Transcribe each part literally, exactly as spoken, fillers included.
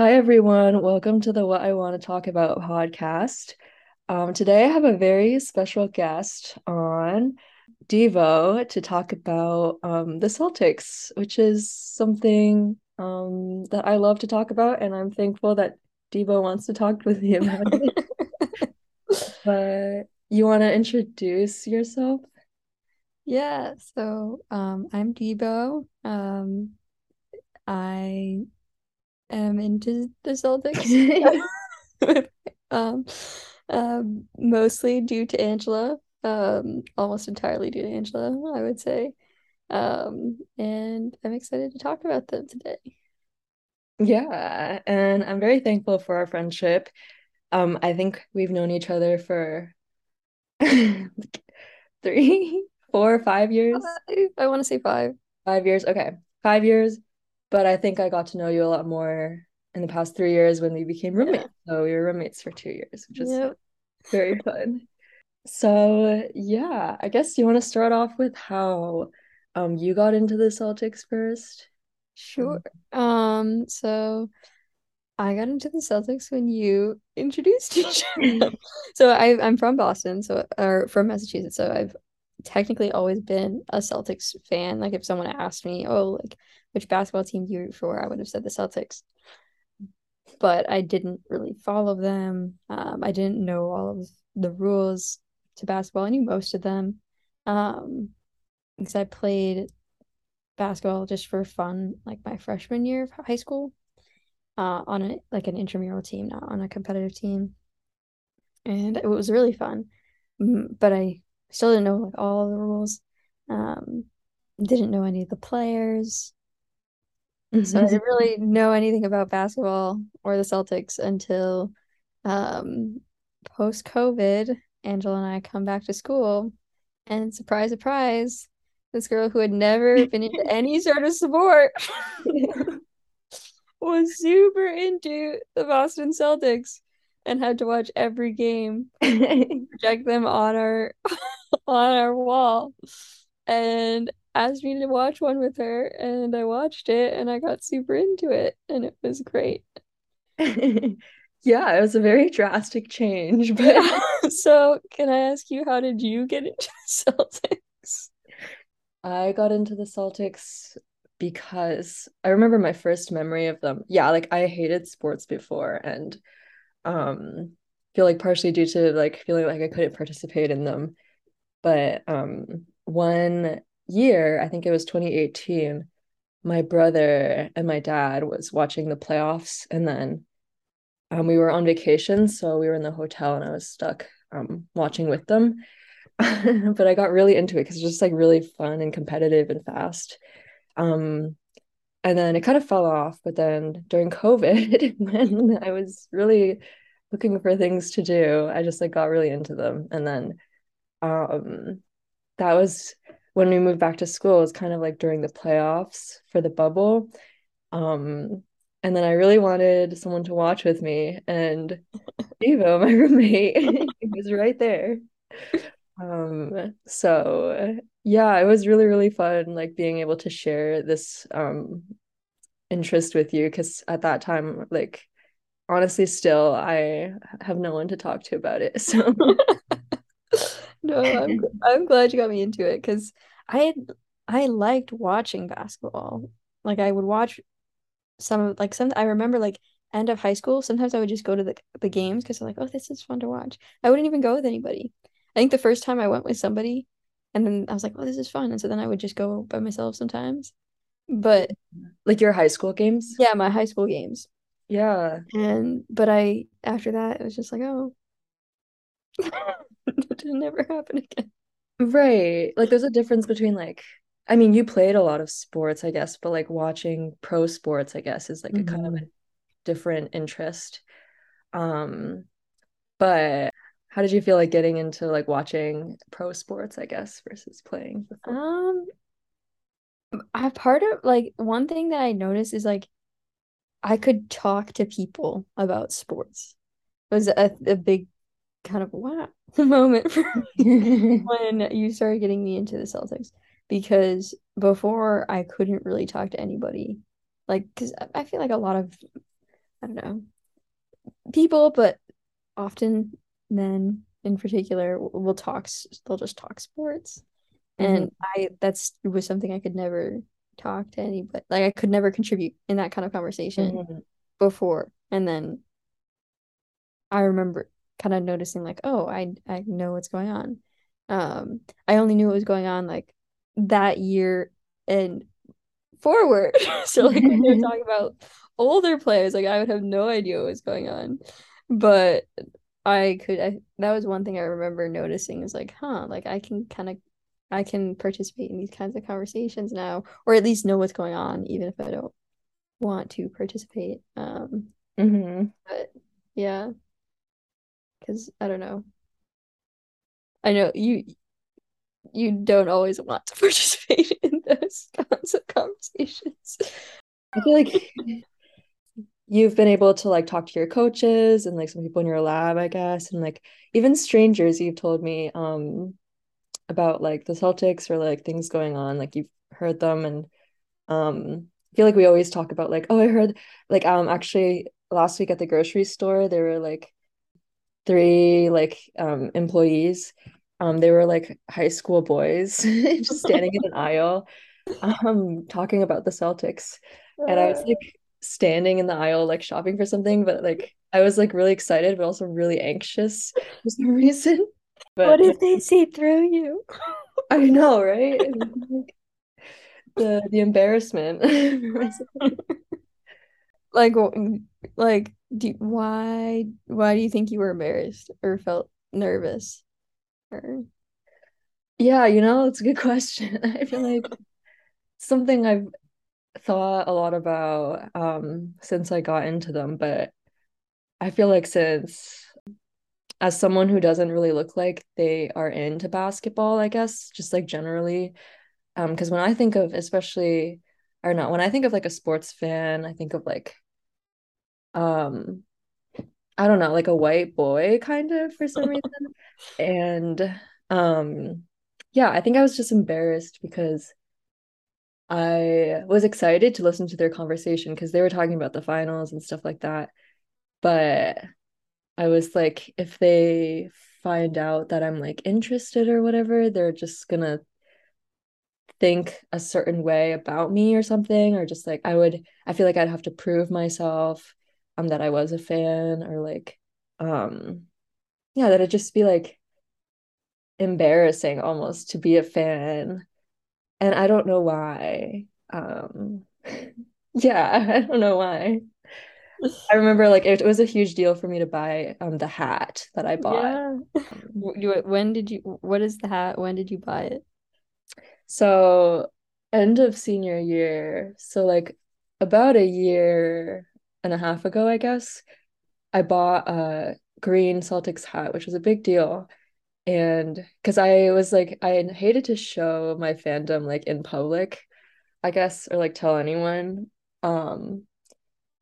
Hi, everyone. Welcome to the What I Want to Talk About podcast. Um, today, I have a very special guest on, Dbo, to talk about um, the Celtics, which is something um, that I love to talk about, and I'm thankful that Dbo wants to talk with me about it. But you want to introduce yourself? Yeah, so um, I'm Dbo. Um, I... am into the Celtics um, um, mostly due to Angela, um, almost entirely due to Angela, I would say. Um, and I'm excited to talk about them today. Yeah, and I'm very thankful for our friendship. Um, I think we've known each other for three, four, five years. Five. I want to say five. Five years. Okay, five years. But I think I got to know you a lot more in the past three years when we became roommates. Yeah. So we were roommates for two years, which is yep. very fun. So yeah, I guess you want to start off with how um you got into the Celtics first? Sure. Um. So I got into the Celtics when you introduced me. so I, I'm from Boston, so or from Massachusetts. So I've technically always been a Celtics fan. Like if someone asked me, oh, like. which basketball team do you root for? I would have said the Celtics. But I didn't really follow them. Um, I didn't know all of the rules to basketball. I knew most of them. Um, because I played basketball just for fun, like my freshman year of high school, uh, on a, like an intramural team, not on a competitive team. And it was really fun. But I still didn't know like all the rules. Um, didn't know any of the players. So I didn't really know anything about basketball or the Celtics until um, post-COVID, Angela and I come back to school, and surprise, surprise, this girl who had never been into any sort of sport was super into the Boston Celtics and had to watch every game, project them on our on our wall, and asked me to watch one with her, and I watched it, and I got super into it, and it was great. Yeah, it was a very drastic change. But so, can I ask you, how did you get into the Celtics? I got into the Celtics because I remember my first memory of them. Yeah, like, I hated sports before, and um, feel like partially due to, like, feeling like I couldn't participate in them. But um, one... year, I think it was twenty eighteen, my brother and my dad was watching the playoffs, and then um, we were on vacation, so we were in the hotel, and I was stuck um, watching with them. But I got really into it because it's just like really fun and competitive and fast. Um, and then it kind of fell off, but then during COVID, when I was really looking for things to do, I just like got really into them. And then um, that was when we moved back to school. It was kind of like during the playoffs for the bubble. Um, and then I really wanted someone to watch with me, and Dbo, my roommate, was right there. Um, so yeah, it was really, really fun, like being able to share this um, interest with you. Cause at that time, like, honestly, still, I have no one to talk to about it. So No, I'm, I'm glad you got me into it, because I I liked watching basketball. Like, I would watch some of, like, some, I remember, like, end of high school, sometimes I would just go to the, the games, because I'm like, oh, this is fun to watch. I wouldn't even go with anybody. I think the first time I went with somebody, and then I was like, oh, this is fun. And so then I would just go by myself sometimes. But like your high school games? Yeah, my high school games. Yeah. And, but I, after that, it was just like, oh. It never happen again. Right. Like, there's a difference between, like, I mean, you played a lot of sports, I guess, but like watching pro sports, I guess, is like mm-hmm. a kind of a different interest. Um, but how did you feel like getting into like watching pro sports, I guess, versus playing before? Um, I part of like one thing that I noticed is like I could talk to people about sports. It was a, a big kind of wow moment for me when you started getting me into the Celtics, because before I couldn't really talk to anybody, like, because I feel like a lot of I don't know, people, but often men in particular will talk, they'll just talk sports. Mm-hmm. And I, that's was something I could never talk to anybody. Like I could never contribute in that kind of conversation mm-hmm. before. And then I remember kind of noticing like, oh, I, I know what's going on. Um, I only knew what was going on like that year and forward. So like when we were talking about older players, like I would have no idea what was going on, but I could, I, that was one thing I remember noticing is like, huh, like I can kind of, I can participate in these kinds of conversations now, or at least know what's going on, even if I don't want to participate. Um, mm-hmm. But yeah, because I don't know. I know you you don't always want to participate in those kinds of conversations. I feel like you've been able to like talk to your coaches and like some people in your lab, I guess, and like even strangers you've told me um about like the Celtics or like things going on, like you've heard them. And um I feel like we always talk about like, oh, I heard like um actually last week at the grocery store there were like three like um employees, um they were like high school boys just standing in an aisle um talking about the Celtics, and I was like standing in the aisle like shopping for something, but like I was like really excited but also really anxious for some reason. But what if they see through you? I know, right? the the embarrassment. Like, like, do why why do you think you were embarrassed or felt nervous? Or... Yeah, you know, it's a good question. I feel like something I've thought a lot about um, since I got into them, but I feel like since, as someone who doesn't really look like they are into basketball, I guess, just like generally, um, because when I think of, especially, or not, when I think of like a sports fan, I think of like, um I don't know, like a white boy kind of for some reason. And um yeah, I think I was just embarrassed because I was excited to listen to their conversation because they were talking about the finals and stuff like that, but I was like, if they find out that I'm like interested or whatever, they're just gonna think a certain way about me or something, or just like I would I feel like I'd have to prove myself um that I was a fan, or like um yeah, that it'd just be like embarrassing almost to be a fan. And I don't know why. Um yeah, I don't know why. I remember like it, it was a huge deal for me to buy um the hat that I bought. Yeah. When did you what is the hat? When did you buy it? So end of senior year, so like about a year and a half ago, I guess, I bought a green Celtics hat, which was a big deal. And because I was like, I hated to show my fandom like in public, I guess, or like tell anyone. Um,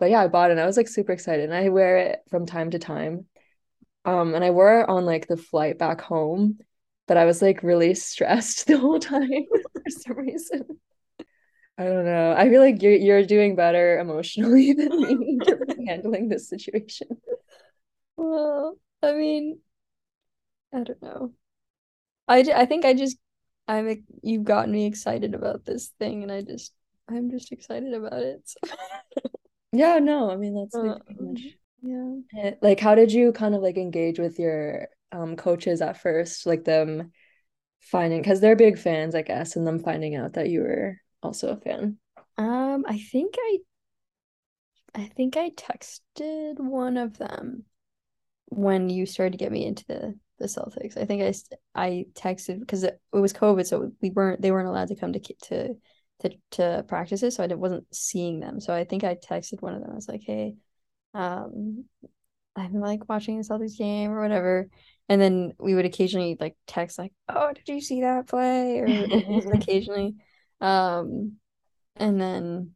but yeah, I bought it and I was like super excited, and I wear it from time to time. Um, and I wore it on like the flight back home. But I was like really stressed the whole time for some reason. I don't know. I feel like you're you're doing better emotionally than me handling this situation. Well, I mean, I don't know. I, I think I just I'm you've gotten me excited about this thing, and I just I'm just excited about it. So. Yeah, no, I mean that's like pretty much. Yeah. Like, how did you kind of like engage with your um coaches at first, like them finding, because they're big fans, I guess, and them finding out that you were also a fan? um I think I I think I texted one of them when you started to get me into the, the Celtics. I think I I texted because it, it was COVID, so we weren't they weren't allowed to come to to to, to practices, so I wasn't seeing them. So I think I texted one of them. I was like, hey, um I'm like watching the Celtics game or whatever. And then we would occasionally like text like, oh, did you see that play? Or occasionally. Um, and then,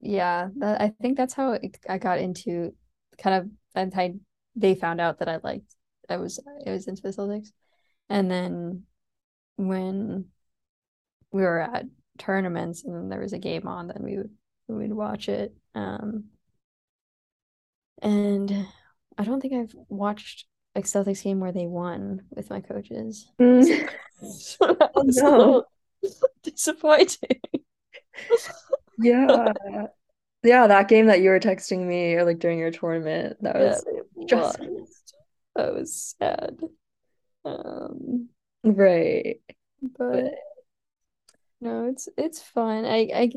yeah, that, I think that's how it, I got into kind of, and I, they found out that I liked, I was, I was into the Celtics. And then when we were at tournaments and there was a game on, then we would, we'd watch it. Um, And I don't think I've watched a Celtics game where they won with my coaches. Mm. So that was oh, no. a little disappointing. Yeah. Yeah, that game that you were texting me or like during your tournament, that was yeah, just that was sad. Um, right. But, but no, it's it's fun. I I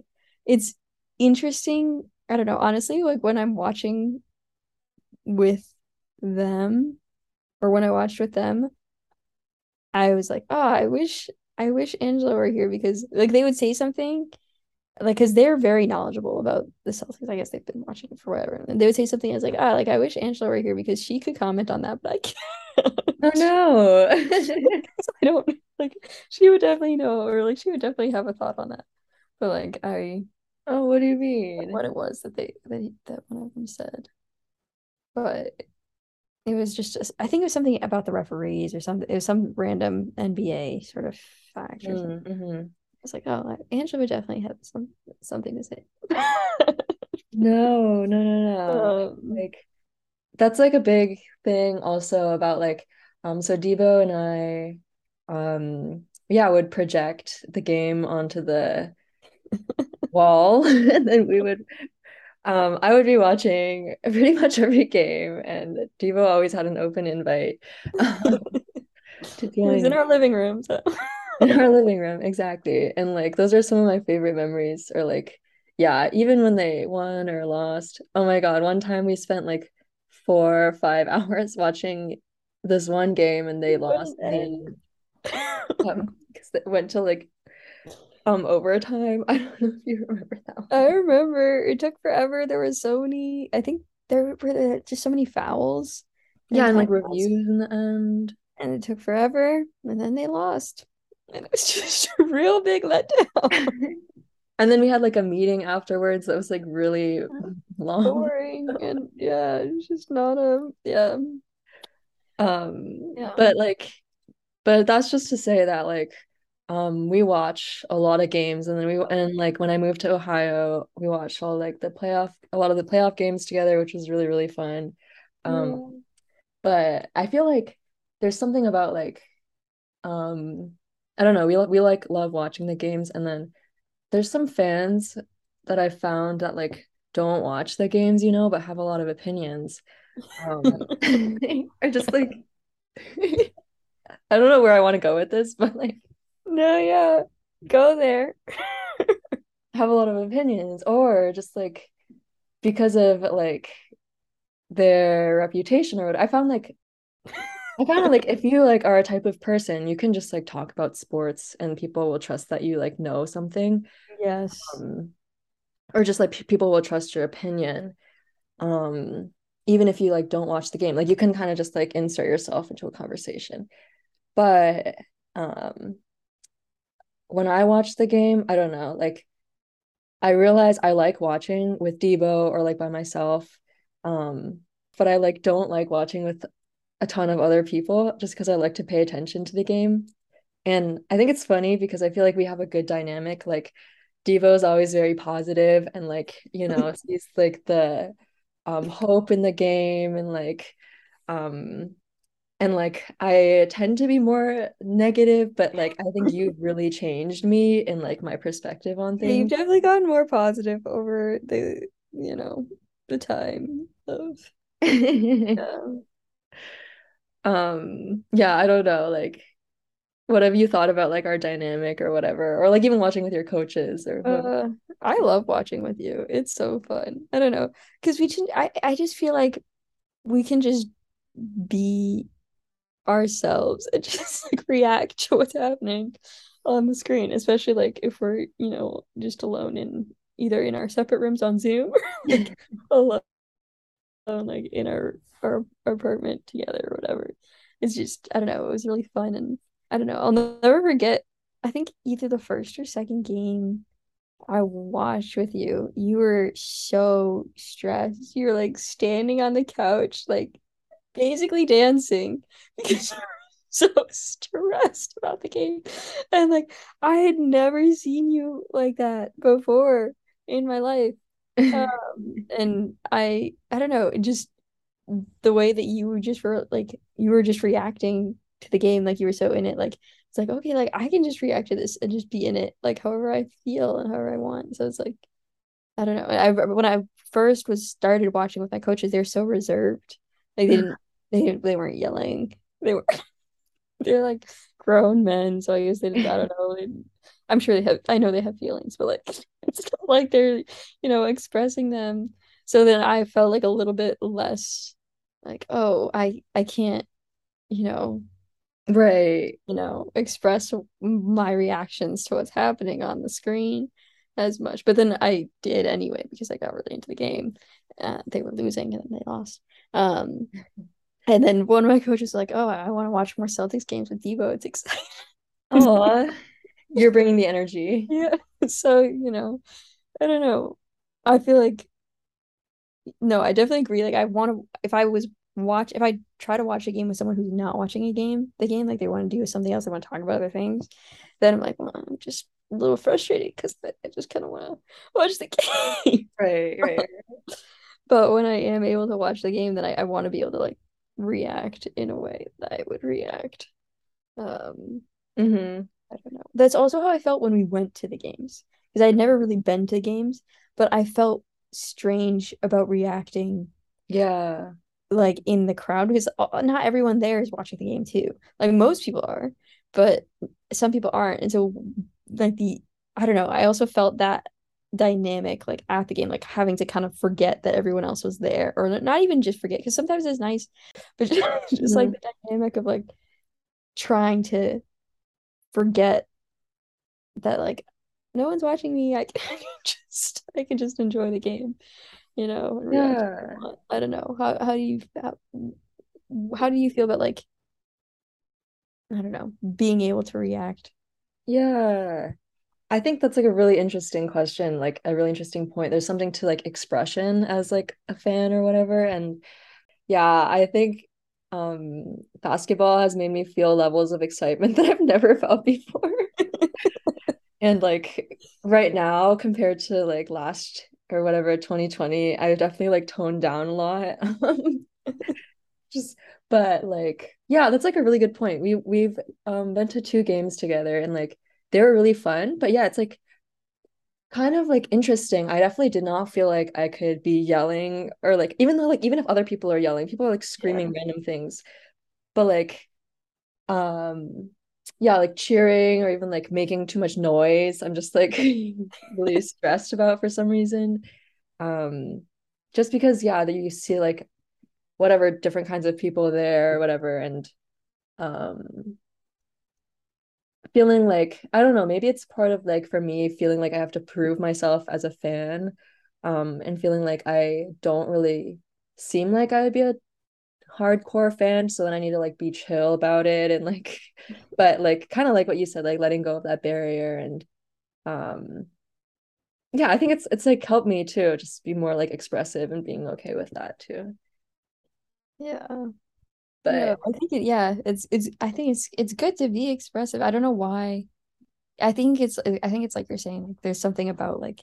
it's interesting. I don't know, honestly, like when I'm watching with them or when I watched with them, I was like, oh, I wish I wish Angela were here, because like they would say something. Like, because they're very knowledgeable about the Celtics. I guess they've been watching it for whatever. And they would say something as like, ah, oh, like, I wish Angela were here because she could comment on that, but I can't. Oh, no. I don't, like, she would definitely know, or, like, she would definitely have a thought on that. But, like, I... Oh, what do you mean? What it was that they, that, that one of them said. But it was just, a, I think it was something about the referees or something. It was some random N B A sort of fact or mm, something. Mm-hmm. I was like, oh, Angela would definitely have some something to say. no, no, no, no. Um, like, that's like a big thing also about like, um, so Dbo and I, um, yeah, would project the game onto the wall, and then we would, um, I would be watching pretty much every game, and Dbo always had an open invite. Um, to join. It was in our living room, so. In our living room, exactly. And like those are some of my favorite memories. Or like, yeah, even when they won or lost. Oh my god, one time we spent like four or five hours watching this one game and they lost, and um, because it went to like um overtime. I don't know if you remember that one. I remember it took forever. There were so many, I think there were just so many fouls. And yeah, and like reviews in the end. And it took forever, and then they lost. And it was just a real big letdown. And then we had like a meeting afterwards that was like really long, boring, and yeah, it's just not a yeah. Um, yeah. But like, but that's just to say that like, um, we watch a lot of games, and then we and like when I moved to Ohio, we watched all like the playoff, a lot of the playoff games together, which was really really fun. Um, yeah. But I feel like there's something about like, um. I don't know, we we like love watching the games, and then there's some fans that I found that like don't watch the games, you know, but have a lot of opinions. Um, or just like I don't know where I want to go with this, but like no, yeah, go there. Have a lot of opinions, or just like because of like their reputation or what I found like. I kind of like if you like are a type of person, you can just like talk about sports and people will trust that you like know something. Yes. Um, or just like p- people will trust your opinion. Um, even if you like don't watch the game, like you can kind of just like insert yourself into a conversation. But um, when I watch the game, I don't know, like I realize I like watching with Dbo or like by myself. Um, but I like don't like watching with a ton of other people just because I like to pay attention to the game. And I think it's funny because I feel like we have a good dynamic. Like Dbo's always very positive and like, you know, sees like the um hope in the game, and like um and like I tend to be more negative, but like I think you've really changed me in like my perspective on things. Yeah, you've definitely gotten more positive over the, you know, the time of yeah. Um yeah, I don't know, like what have you thought about like our dynamic or whatever, or like even watching with your coaches or uh, I love watching with you, it's so fun. I don't know, because we can I, I just feel like we can just be ourselves and just like react to what's happening on the screen, especially like if we're, you know, just alone in either in our separate rooms on Zoom or like alone like in our, our our apartment together or whatever. It's just, I don't know, it was really fun. And I don't know, I'll never forget, I think either the first or second game I watched with you, you were so stressed, you were like standing on the couch like basically dancing because you were so stressed about the game, and like I had never seen you like that before in my life. um, and I I don't know, it just the way that you were just re- like you were just reacting to the game, like you were so in it, like it's like, okay, like I can just react to this and just be in it, like however I feel and however I want. So it's like, I don't know. I when I first was started watching with my coaches, they were so reserved. Like they didn't, they didn't, they weren't yelling. They were, they're like grown men. So I guess they didn't. I don't know. They, I'm sure they have. I know they have feelings, but like it's not like they're, you know, expressing them. So then I felt like a little bit less, like, oh, I, I can't, you know, right, you know, express my reactions to what's happening on the screen as much. But then I did anyway, because I got really into the game. Uh, they were losing and then they lost. Um, and then one of my coaches was like, oh, I want to watch more Celtics games with Dbo. It's exciting. Aw, you're bringing the energy. Yeah. So, you know, I don't know. I feel like, no, I definitely agree. Like I want to, if I was watch, if I try to watch a game with someone who's not watching a game, the game, like they want to do something else, they want to talk about other things, then I'm like, well, I'm just a little frustrated because I just kind of want to watch the game. Right, right, right. But when I am able to watch the game, then I, I want to be able to like react in a way that I would react. Um, mm-hmm. I don't know. That's also how I felt when we went to the games, because I had never really been to games, but I felt strange about reacting. Yeah. Like in the crowd, because not everyone there is watching the game too. Like most people are, but some people aren't. And so like the, I don't know. I also felt that dynamic like at the game, like having to kind of forget that everyone else was there, or not even just forget, because sometimes it's nice, but just, just mm-hmm. like the dynamic of like trying to forget that like no one's watching me. I can just I can just enjoy the game, you know. And yeah. I don't know. How how do you how, how do you feel about like I don't know being able to react? Yeah. I think that's like a really interesting question, like a really interesting point. There's something to like expression as like a fan or whatever. And yeah, I think um, basketball has made me feel levels of excitement that I've never felt before. And like right now compared to like last or whatever, twenty twenty, I've definitely like toned down a lot. Just, but like, yeah, that's like a really good point. We, we've um, been to two games together and like, they were really fun, but yeah, it's like kind of like interesting. I definitely did not feel like I could be yelling or like, even though like, even if other people are yelling, people are like screaming yeah. random things, but like, um, yeah, like cheering or even like making too much noise. I'm just like really stressed about for some reason. Um, just because, yeah, that you see like whatever different kinds of people there or whatever. And, um, feeling like, I don't know, maybe it's part of like, for me, feeling like I have to prove myself as a fan, um, and feeling like I don't really seem like I would be a hardcore fan, so then I need to like be chill about it and like, but like kind of like what you said, like letting go of that barrier. And um yeah, I think it's it's like helped me too, just be more like expressive and being okay with that too. Yeah. But no, I think it, yeah, it's it's I think it's it's good to be expressive. I don't know why. I think it's I think it's like you're saying, like there's something about like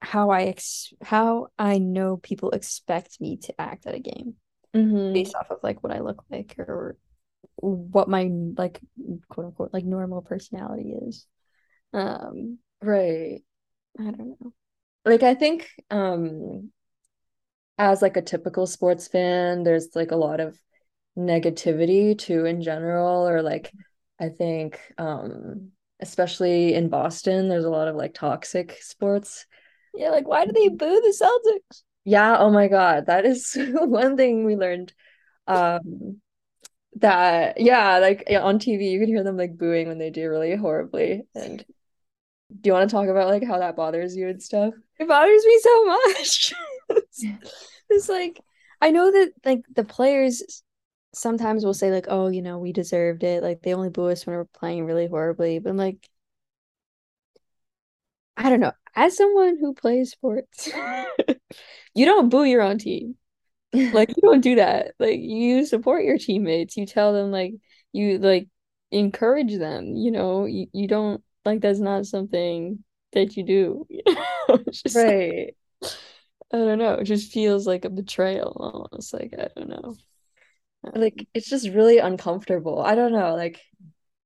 how I ex- how I know people expect me to act at a game mm-hmm. based off of like what I look like or what my like quote unquote like normal personality is. Um, right. I don't know. Like I think um, as like a typical sports fan, there's like a lot of negativity too in general, or like I think um especially in Boston there's a lot of like toxic sports. Yeah, like why do they boo the Celtics? Yeah, oh my god, that is one thing we learned um that yeah like yeah, on T V you can hear them like booing when they do really horribly. And do you want to talk about like how that bothers you and stuff? It bothers me so much. it's, it's like I know that like the players sometimes we'll say like, oh, you know, we deserved it, like they only boo us when we're playing really horribly, but I'm like, I don't know, as someone who plays sports you don't boo your own team. Like you don't do that. Like you support your teammates, you tell them, like you like encourage them, you know. You, you don't like, that's not something that you do, you know? Just, right. I don't know. It just feels like a betrayal almost. Like, I don't know. Like, it's just really uncomfortable. I don't know. Like,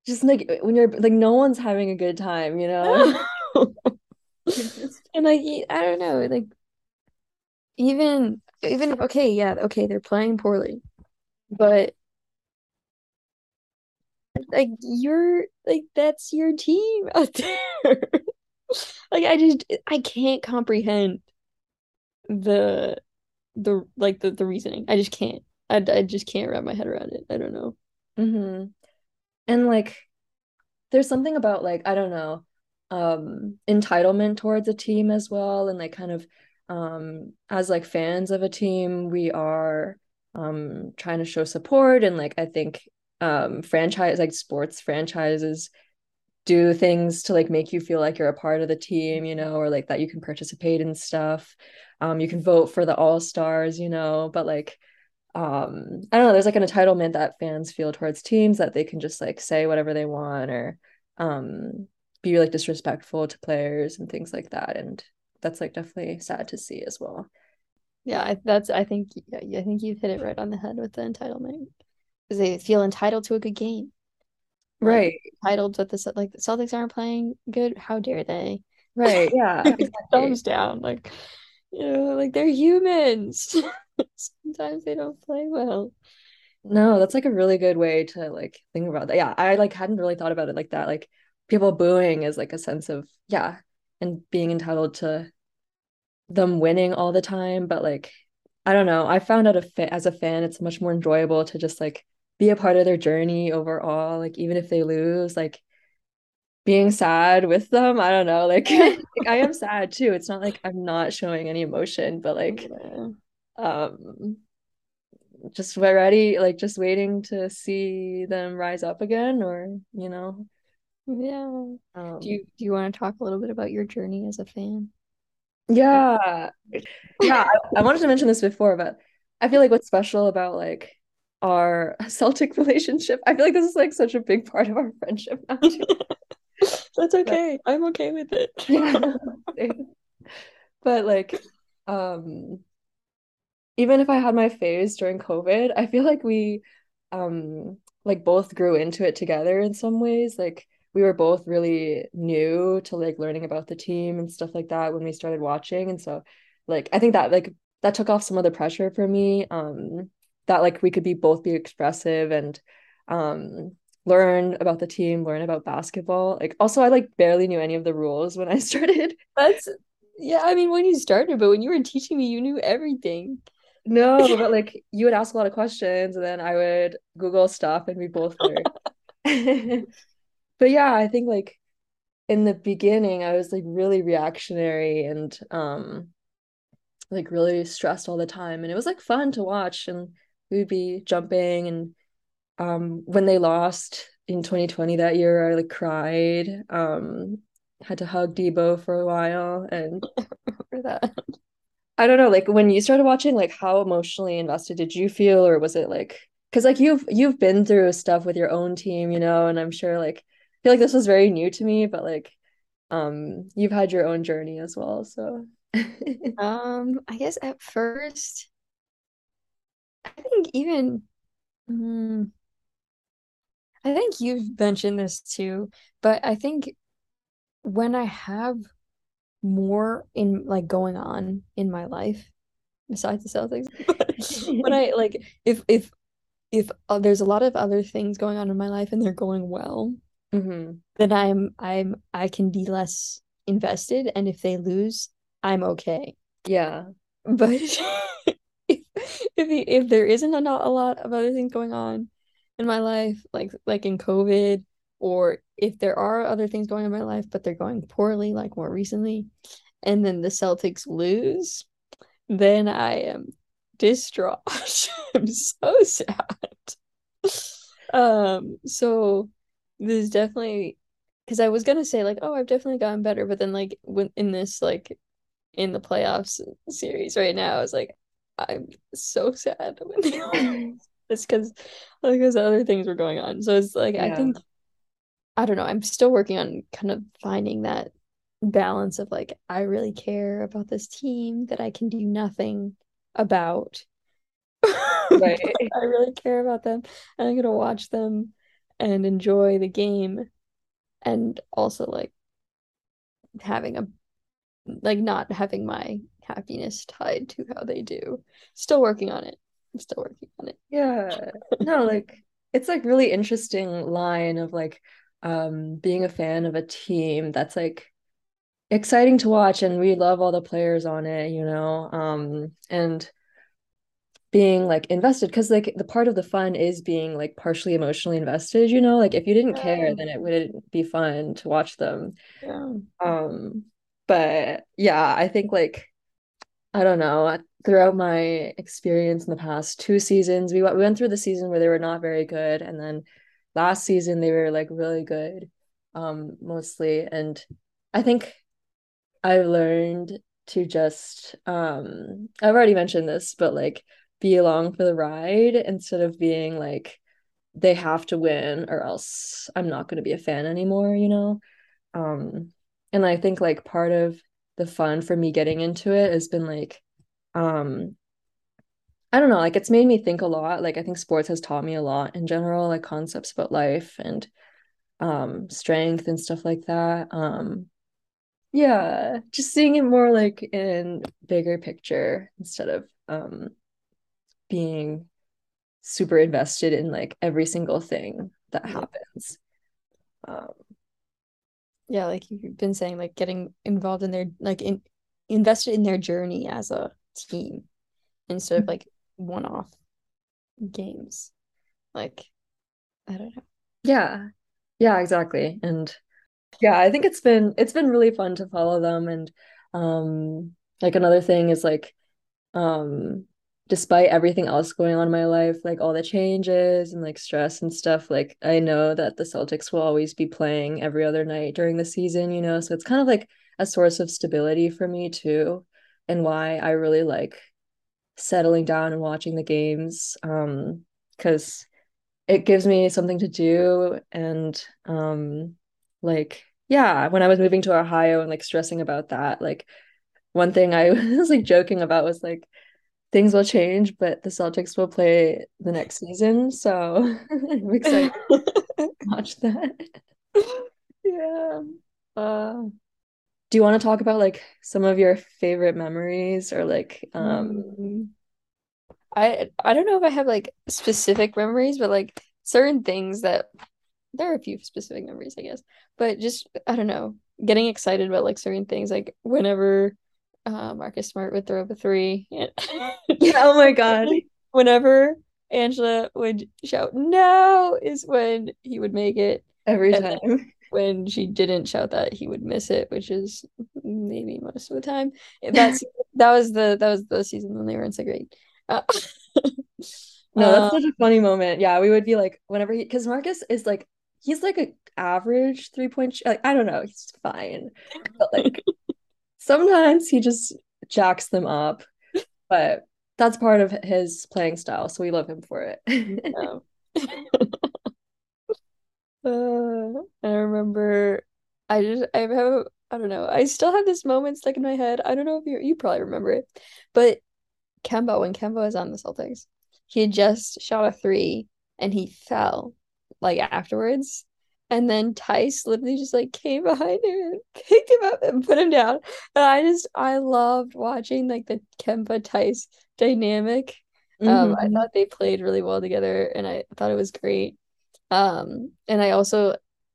just like when you're like, no one's having a good time, you know? And like, I don't know. Like, even, even, if, okay, yeah, okay, they're playing poorly, but like, you're like, that's your team out there. Like, I just, I can't comprehend the, the, like, the, the reasoning. I just can't. I, I just can't wrap my head around it. I don't know. Mm-hmm. And, like, there's something about, like, I don't know, um, entitlement towards a team as well. And, like, kind of um, as, like, fans of a team, we are um, trying to show support. And, like, I think um, franchise, like, sports franchises do things to, like, make you feel like you're a part of the team, you know, or, like, that you can participate in stuff. Um, you can vote for the All-Stars, you know, but, like, um I don't know, there's like an entitlement that fans feel towards teams that they can just like say whatever they want or um be like disrespectful to players and things like that, and that's like definitely sad to see as well. Yeah, that's I think I think you've hit it right on the head with the entitlement, because they feel entitled to a good game, right? Like, entitled that the like the Celtics aren't playing good, how dare they, right? Yeah, exactly. Thumbs down, like, you know, like they're humans. Sometimes they don't play well. No, that's like a really good way to like think about that. Yeah, I like hadn't really thought about it like that. Like people booing is like a sense of, yeah, and being entitled to them winning all the time. But like, I don't know. I found out a fa- as a fan, it's much more enjoyable to just like be a part of their journey overall. Like even if they lose, like being sad with them. I don't know. Like, like I am sad too. It's not like I'm not showing any emotion, but like. Yeah. Um, just ready, like just waiting to see them rise up again, or you know, yeah. Um, do you do you want to talk a little bit about your journey as a fan? Yeah, yeah. I, I wanted to mention this before, but I feel like what's special about like our Celtic relationship, I feel like this is like such a big part of our friendship now. That's okay. But, I'm okay with it. Yeah. But like, um. even if I had my phase during COVID, I feel like we um, like both grew into it together in some ways. Like we were both really new to like learning about the team and stuff like that when we started watching. And so like, I think that like that took off some of the pressure for me, um, that like we could be both be expressive and um, learn about the team, learn about basketball. Like also I like barely knew any of the rules when I started. That's yeah. I mean, when you started, but when you were teaching me, you knew everything. No, but like you would ask a lot of questions and then I would Google stuff and we both learned. But yeah, I think like in the beginning I was like really reactionary and um like really stressed all the time, and it was like fun to watch, and we would be jumping, and um when they lost in twenty twenty that year I like cried, um had to hug Dbo for a while, and I remember that. I don't know, like when you started watching, like how emotionally invested did you feel, or was it like, because like you've you've been through stuff with your own team, you know, and I'm sure like I feel like this was very new to me, but like um you've had your own journey as well, so um I guess at first I think even um, I think you've mentioned this too, but I think when I have more in like going on in my life besides the Celtics, when I like if if if uh, there's a lot of other things going on in my life and they're going well, mm-hmm. then I'm I'm I can be less invested, and if they lose I'm okay. Yeah, but if if, if there isn't a, not a lot of other things going on in my life, like like in COVID, or if there are other things going on in my life, but they're going poorly, like more recently, and then the Celtics lose, then I am distraught. I'm so sad. Um, so this is definitely, because I was going to say like, oh, I've definitely gotten better. But then like when in this, like in the playoffs series right now, I was like, I'm so sad. It's because like those other things were going on. So it's like, yeah. I think, I don't know, I'm still working on kind of finding that balance of like, I really care about this team that I can do nothing about. Right. I really care about them, and I'm gonna watch them and enjoy the game, and also like having a like not having my happiness tied to how they do. Still working on it. I'm still working on it. Yeah. No, like it's like really interesting line of like um being a fan of a team that's like exciting to watch and we love all the players on it, you know, um and being like invested, because like the part of the fun is being like partially emotionally invested, you know, like if you didn't care then it wouldn't be fun to watch them. Yeah. Um but yeah, I think like I don't know, throughout my experience in the past two seasons, we, we went through the season where they were not very good, and then last season they were like really good, um mostly, and I think I've learned to just um I've already mentioned this, but like be along for the ride instead of being like they have to win or else I'm not going to be a fan anymore, you know. Um and I think like part of the fun for me getting into it has been like um I don't know, like it's made me think a lot. Like I think sports has taught me a lot in general, like concepts about life and um strength and stuff like that. Um yeah, just seeing it more like in bigger picture instead of um being super invested in like every single thing that happens. Um yeah, like you've been saying, like getting involved in their like in, invested in their journey as a team instead of like one-off games. Like I don't know. Yeah, yeah, exactly. And yeah, I think it's been it's been really fun to follow them. And um like another thing is like um despite everything else going on in my life, like all the changes and like stress and stuff, like I know that the Celtics will always be playing every other night during the season, you know, so it's kind of like a source of stability for me too, and why I really like settling down and watching the games, um because it gives me something to do. And um like yeah, when I was moving to Ohio and like stressing about that, like one thing I was like joking about was like things will change, but the Celtics will play the next season, so I'm excited to watch that. Yeah. Uh, do you want to talk about like some of your favorite memories or like? Um... I I don't know if I have like specific memories, but like certain things that there are a few specific memories, I guess. But just I don't know, getting excited about like certain things, like whenever. Uh, Marcus Smart would throw up a three. Yeah, oh my god. Whenever Angela would shout no is when he would make it. Every and time. When she didn't shout that, he would miss it, which is maybe most of the time. That's that was the that was the season when they were in second grade. Uh, no, that's um, such a funny moment. Yeah, we would be like whenever he, because Marcus is like he's like an average three point sh- like I don't know, he's fine. But like sometimes he just jacks them up, but that's part of his playing style, so we love him for it. Oh. uh, I remember I just I have I don't know I still have this moment stuck in my head. I don't know if you you probably remember it, but Kemba, when Kemba was on the Celtics, he had just shot a three and he fell like afterwards. And then Tice literally just like came behind him and picked him up and put him down. And I just, I loved watching like the Kemba Tice dynamic. Mm-hmm. Um, I thought they played really well together and I thought it was great. Um, and I also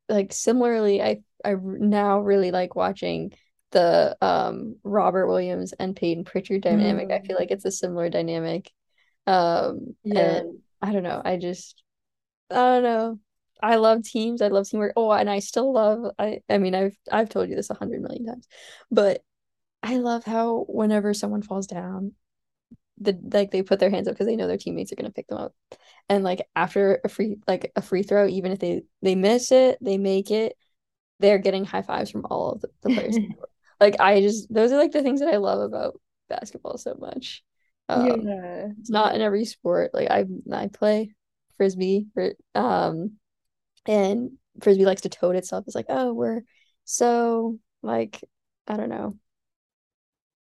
like similarly, I, I now really like watching the um, Robert Williams and Peyton Pritchard dynamic. Mm-hmm. I feel like it's a similar dynamic. Um, yeah. And I don't know. I just, I don't know. I love teams. I love teamwork. Oh, and I still love, I I mean, I've I've told you this a hundred million times, but I love how whenever someone falls down, the like they put their hands up because they know their teammates are going to pick them up. And like after a free, like a free throw, even if they, they miss it, they make it, they're getting high fives from all of the, the players. Like I just, those are like the things that I love about basketball so much. Um, yeah. It's not in every sport. Like I, I play Frisbee for, um, and Frisbee likes to tote itself. It's like, oh, we're so like, I don't know,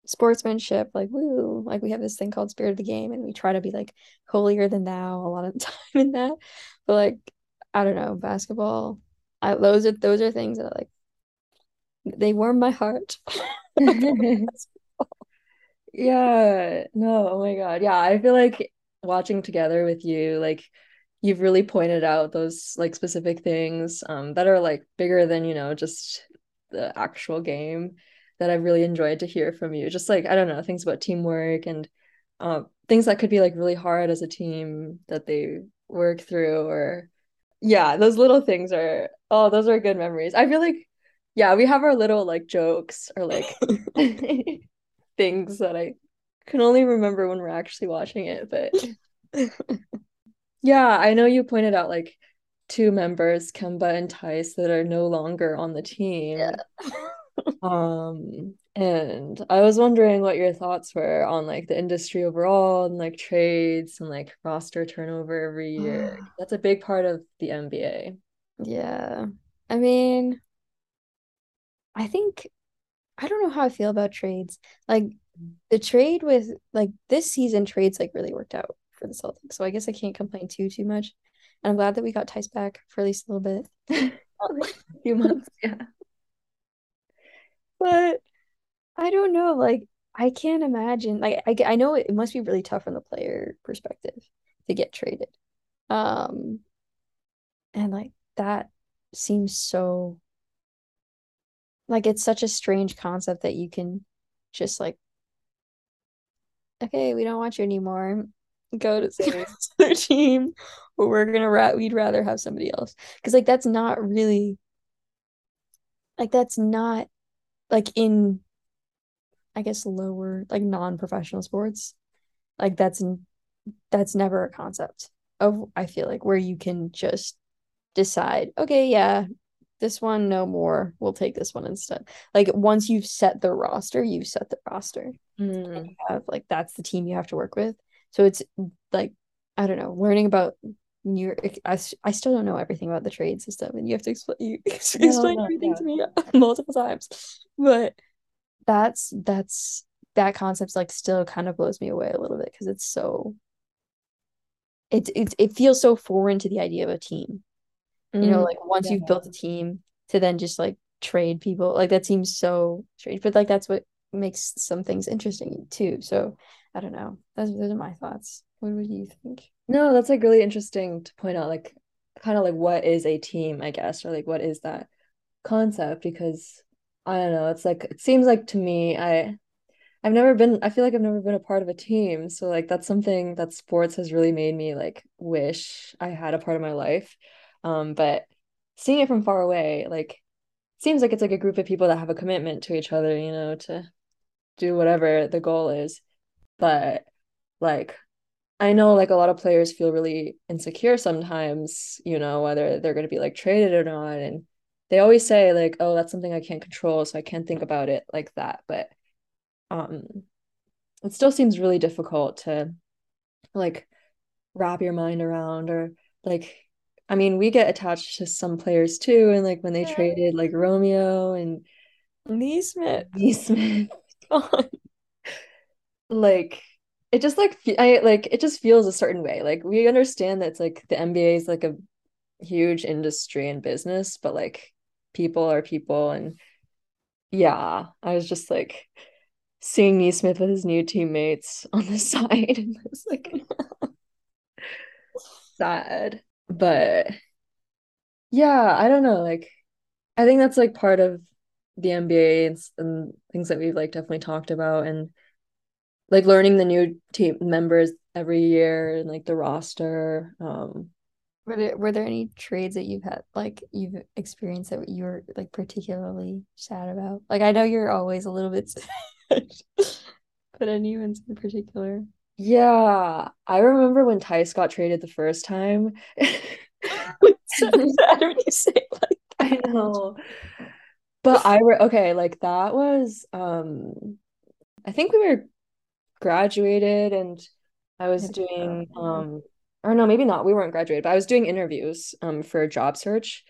sportsmanship, like, woo, like we have this thing called spirit of the game, and we try to be like holier than thou a lot of the time in that. But like, I don't know, basketball, I those are those are things that are like, they warm my heart. Yeah, no, oh my god, yeah, I feel like watching together with you, like, you've really pointed out those like specific things um that are like bigger than, you know, just the actual game, that I've really enjoyed to hear from you. Just like, I don't know, things about teamwork and um things that could be like really hard as a team that they work through, or yeah, those little things are, oh, those are good memories. I feel like, yeah, we have our little like jokes or like things that I can only remember when we're actually watching it. But yeah, I know you pointed out like two members, Kemba and Tice, that are no longer on the team. Yeah. um, and I was wondering what your thoughts were on like the industry overall, and like trades and like roster turnover every year. That's a big part of the N B A. Yeah. I mean, I think, I don't know how I feel about trades. Like the trade with like this season, trades like really worked out for the Celtics. So I guess I can't complain too, too much. And I'm glad that we got Tice back for at least a little bit. A few months, yeah. But I don't know, like, I can't imagine. Like, I, I know it must be really tough from the player perspective to get traded. Um, and, like, that seems so, like, it's such a strange concept that you can just, like, okay, we don't want you anymore. Go to their team, or we're gonna ra- we'd rather have somebody else, because like that's not really like that's not like in, I guess, lower like non-professional sports, like that's that's never a concept of, I feel like, where you can just decide, okay, yeah, this one, no more, we'll take this one instead. Like once you've set the roster, you've set the roster. Mm. You have, like, that's the team you have to work with. So it's like, I don't know, learning about your, I, I still don't know everything about the trade system, and you have to expl- you explain explain no, no, everything no. to me multiple times. But that's that's that concept's like still kind of blows me away a little bit, because it's so it, it it feels so foreign to the idea of a team. Mm-hmm. You know, like once yeah. you've built a team, to then just like trade people, like that seems so strange. But like that's what makes some things interesting too. So I don't know. Those, those are my thoughts. What would you think? No, that's like really interesting to point out, like kind of like what is a team, I guess, or like what is that concept? Because I don't know. It's like, it seems like to me, I, I've never been, I feel like I've never been a part of a team. So like that's something that sports has really made me like wish I had a part of my life. Um, but seeing it from far away, like seems like it's like a group of people that have a commitment to each other, you know, to do whatever the goal is. But like, I know like a lot of players feel really insecure sometimes, you know, whether they're going to be like traded or not. And they always say like, oh, that's something I can't control, so I can't think about it like that. But um, it still seems really difficult to like wrap your mind around. Or like, I mean, we get attached to some players too. And like when they yeah. traded like Romeo and Neesmith, Neesmith. Like it just like I like it just feels a certain way. Like we understand that's like the N B A is like a huge industry and business, but like people are people. And yeah, I was just like seeing Neesmith with his new teammates on the side, and I was like sad. But yeah, I don't know, like I think that's like part of the N B A and, and things that we've like definitely talked about, and like learning the new team members every year and like the roster. Um, were there, were there any trades that you've had, like you've experienced, that you're like particularly sad about? Like I know you're always a little bit sad, but any ones in particular? Yeah, I remember when Tice got traded the first time. It's so sad when you say it like that. I know, but I were okay. Like that was, um, I think we were. graduated and I was doing um or no maybe not we weren't graduated but I was doing interviews um for a job search,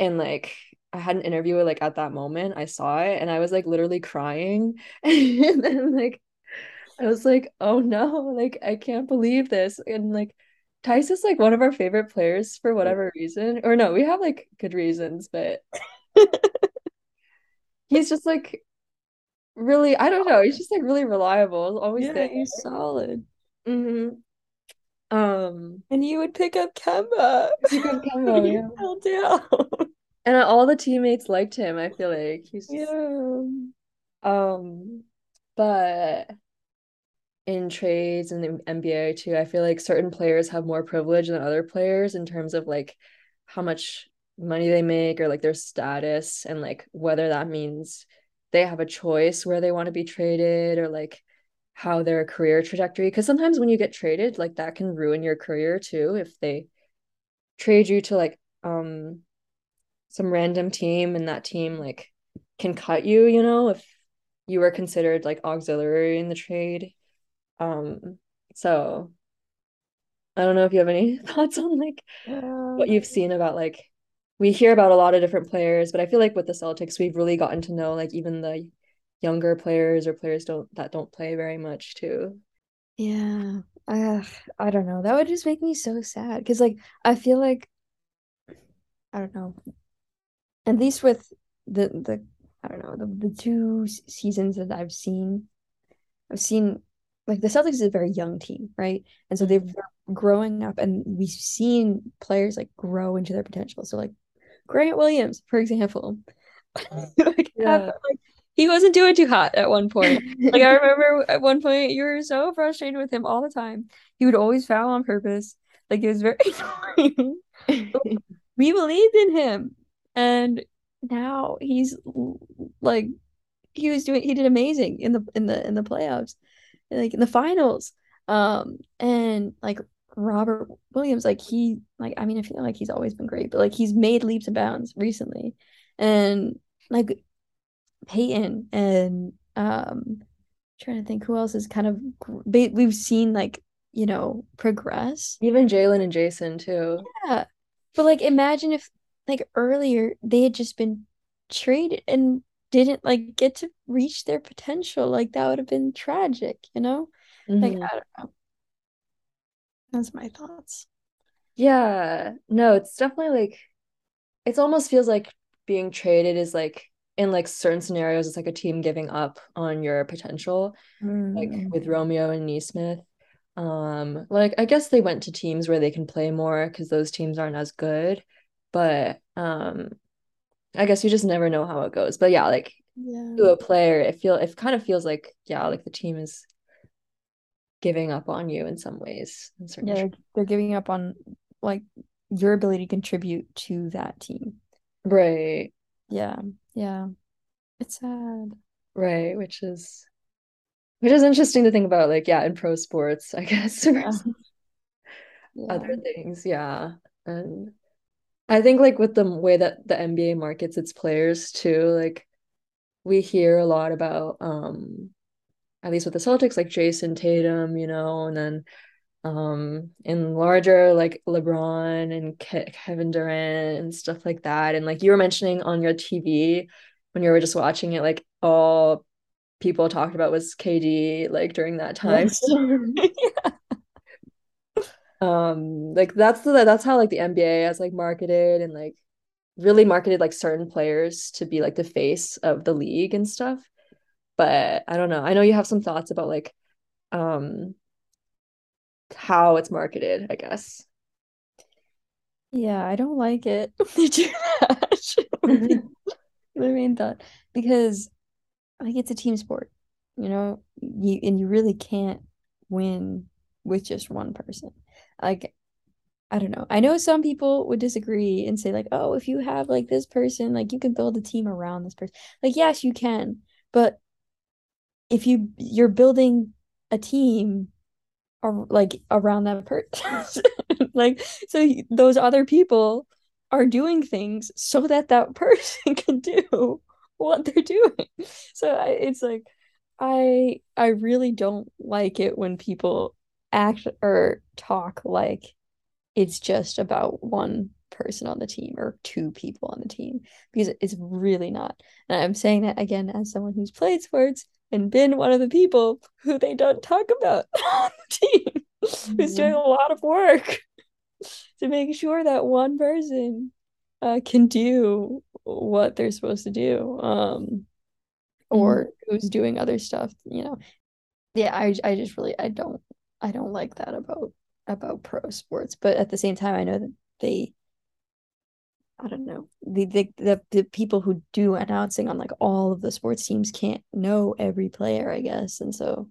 and like I had an interview like at that moment. I saw it and I was like literally crying. And then like I was like, oh no, like I can't believe this. And like Tice is like one of our favorite players for whatever reason. Or no, we have like good reasons, but he's just like really, I don't know, he's just like really reliable. Always yeah, there. He's solid. Mm-hmm. Um and you would pick up Kemba. Pick up Kemba, yeah. Fell down. And all the teammates liked him, I feel like. He's just, yeah. Um, but in trades and the N B A too, I feel like certain players have more privilege than other players in terms of like how much money they make or like their status and like whether that means they have a choice where they want to be traded or like how their career trajectory. Because sometimes when you get traded, like that can ruin your career too if they trade you to like um. some random team, and that team like can cut you, you know, if you were considered like auxiliary in the trade. Um, so I don't know if you have any thoughts on like um, what you've seen about like, we hear about a lot of different players, but I feel like with the Celtics, we've really gotten to know like even the younger players or players don't that don't play very much too. Yeah, I, I don't know. That would just make me so sad because like I feel like, I don't know. At least with the, the I don't know, the, the two seasons that I've seen, I've seen, like, the Celtics is a very young team, right? And so they're growing up, and we've seen players, like, grow into their potential. So, like, Grant Williams, for example. like, yeah. after, like, he wasn't doing too hot at one point. like, I remember at one point you were so frustrated with him all the time. He would always foul on purpose. Like, it was very annoying. We believed in him. And now he's like, he was doing, he did amazing in the, in the, in the playoffs, like in the finals. Um, and like Robert Williams, like he, like, I mean, I feel like he's always been great, but like he's made leaps and bounds recently. And like Peyton and, um, trying to think who else is kind of, we've seen like, you know, progress. Even Jaylen and Jason too. Yeah. But like, imagine if, like earlier, they had just been traded and didn't like get to reach their potential. Like that would have been tragic, you know? Mm-hmm. Like, I don't know. That's my thoughts. Yeah. No, it's definitely like, it almost feels like being traded is like, in like certain scenarios, it's like a team giving up on your potential, mm. like with Romeo and Neesmith. Um, like, I guess they went to teams where they can play more because those teams aren't as good. But um, I guess you just never know how it goes. But yeah, like yeah. to a player, it feel it kind of feels like yeah, like the team is giving up on you in some ways. In yeah, they're, they're giving up on like your ability to contribute to that team. Right. Yeah. Yeah. It's sad. Right, which is which is interesting to think about. Like yeah, in pro sports, I guess. Yeah. yeah. Other things, yeah, and. I think, like, with the way that the N B A markets its players, too, like, we hear a lot about, um, at least with the Celtics, like, Jason Tatum, you know, and then um, in larger, like, LeBron and Ke- Kevin Durant and stuff like that. And, like, you were mentioning on your T V when you were just watching it, like, all people talked about was K D, like, during that time. yeah. um like that's the that's how like the N B A has like marketed and like really marketed like certain players to be like the face of the league and stuff. But I don't know, I know you have some thoughts about like um how it's marketed, I guess. Yeah, I don't like it. Did you actually my main thought, because like it's a team sport, you know, you and you really can't win with just one person. Like, I don't know. I know some people would disagree and say, like, oh, if you have, like, this person, like, you can build a team around this person. Like, yes, you can. But if you, you're building a team, or, like, around that person. like, so those other people are doing things so that that person can do what they're doing. So I, it's, like, I I really don't like it when people act or talk like it's just about one person on the team or two people on the team, because it's really not. And I'm saying that again as someone who's played sports and been one of the people who they don't talk about on the team, mm-hmm. who's doing a lot of work to make sure that one person uh, can do what they're supposed to do, um, or mm-hmm. who's doing other stuff, you know. Yeah, I I just really I don't I don't like that about about pro sports, but at the same time I know that they I don't know the the the, the people who do announcing on like all of the sports teams can't know every player, I guess, and so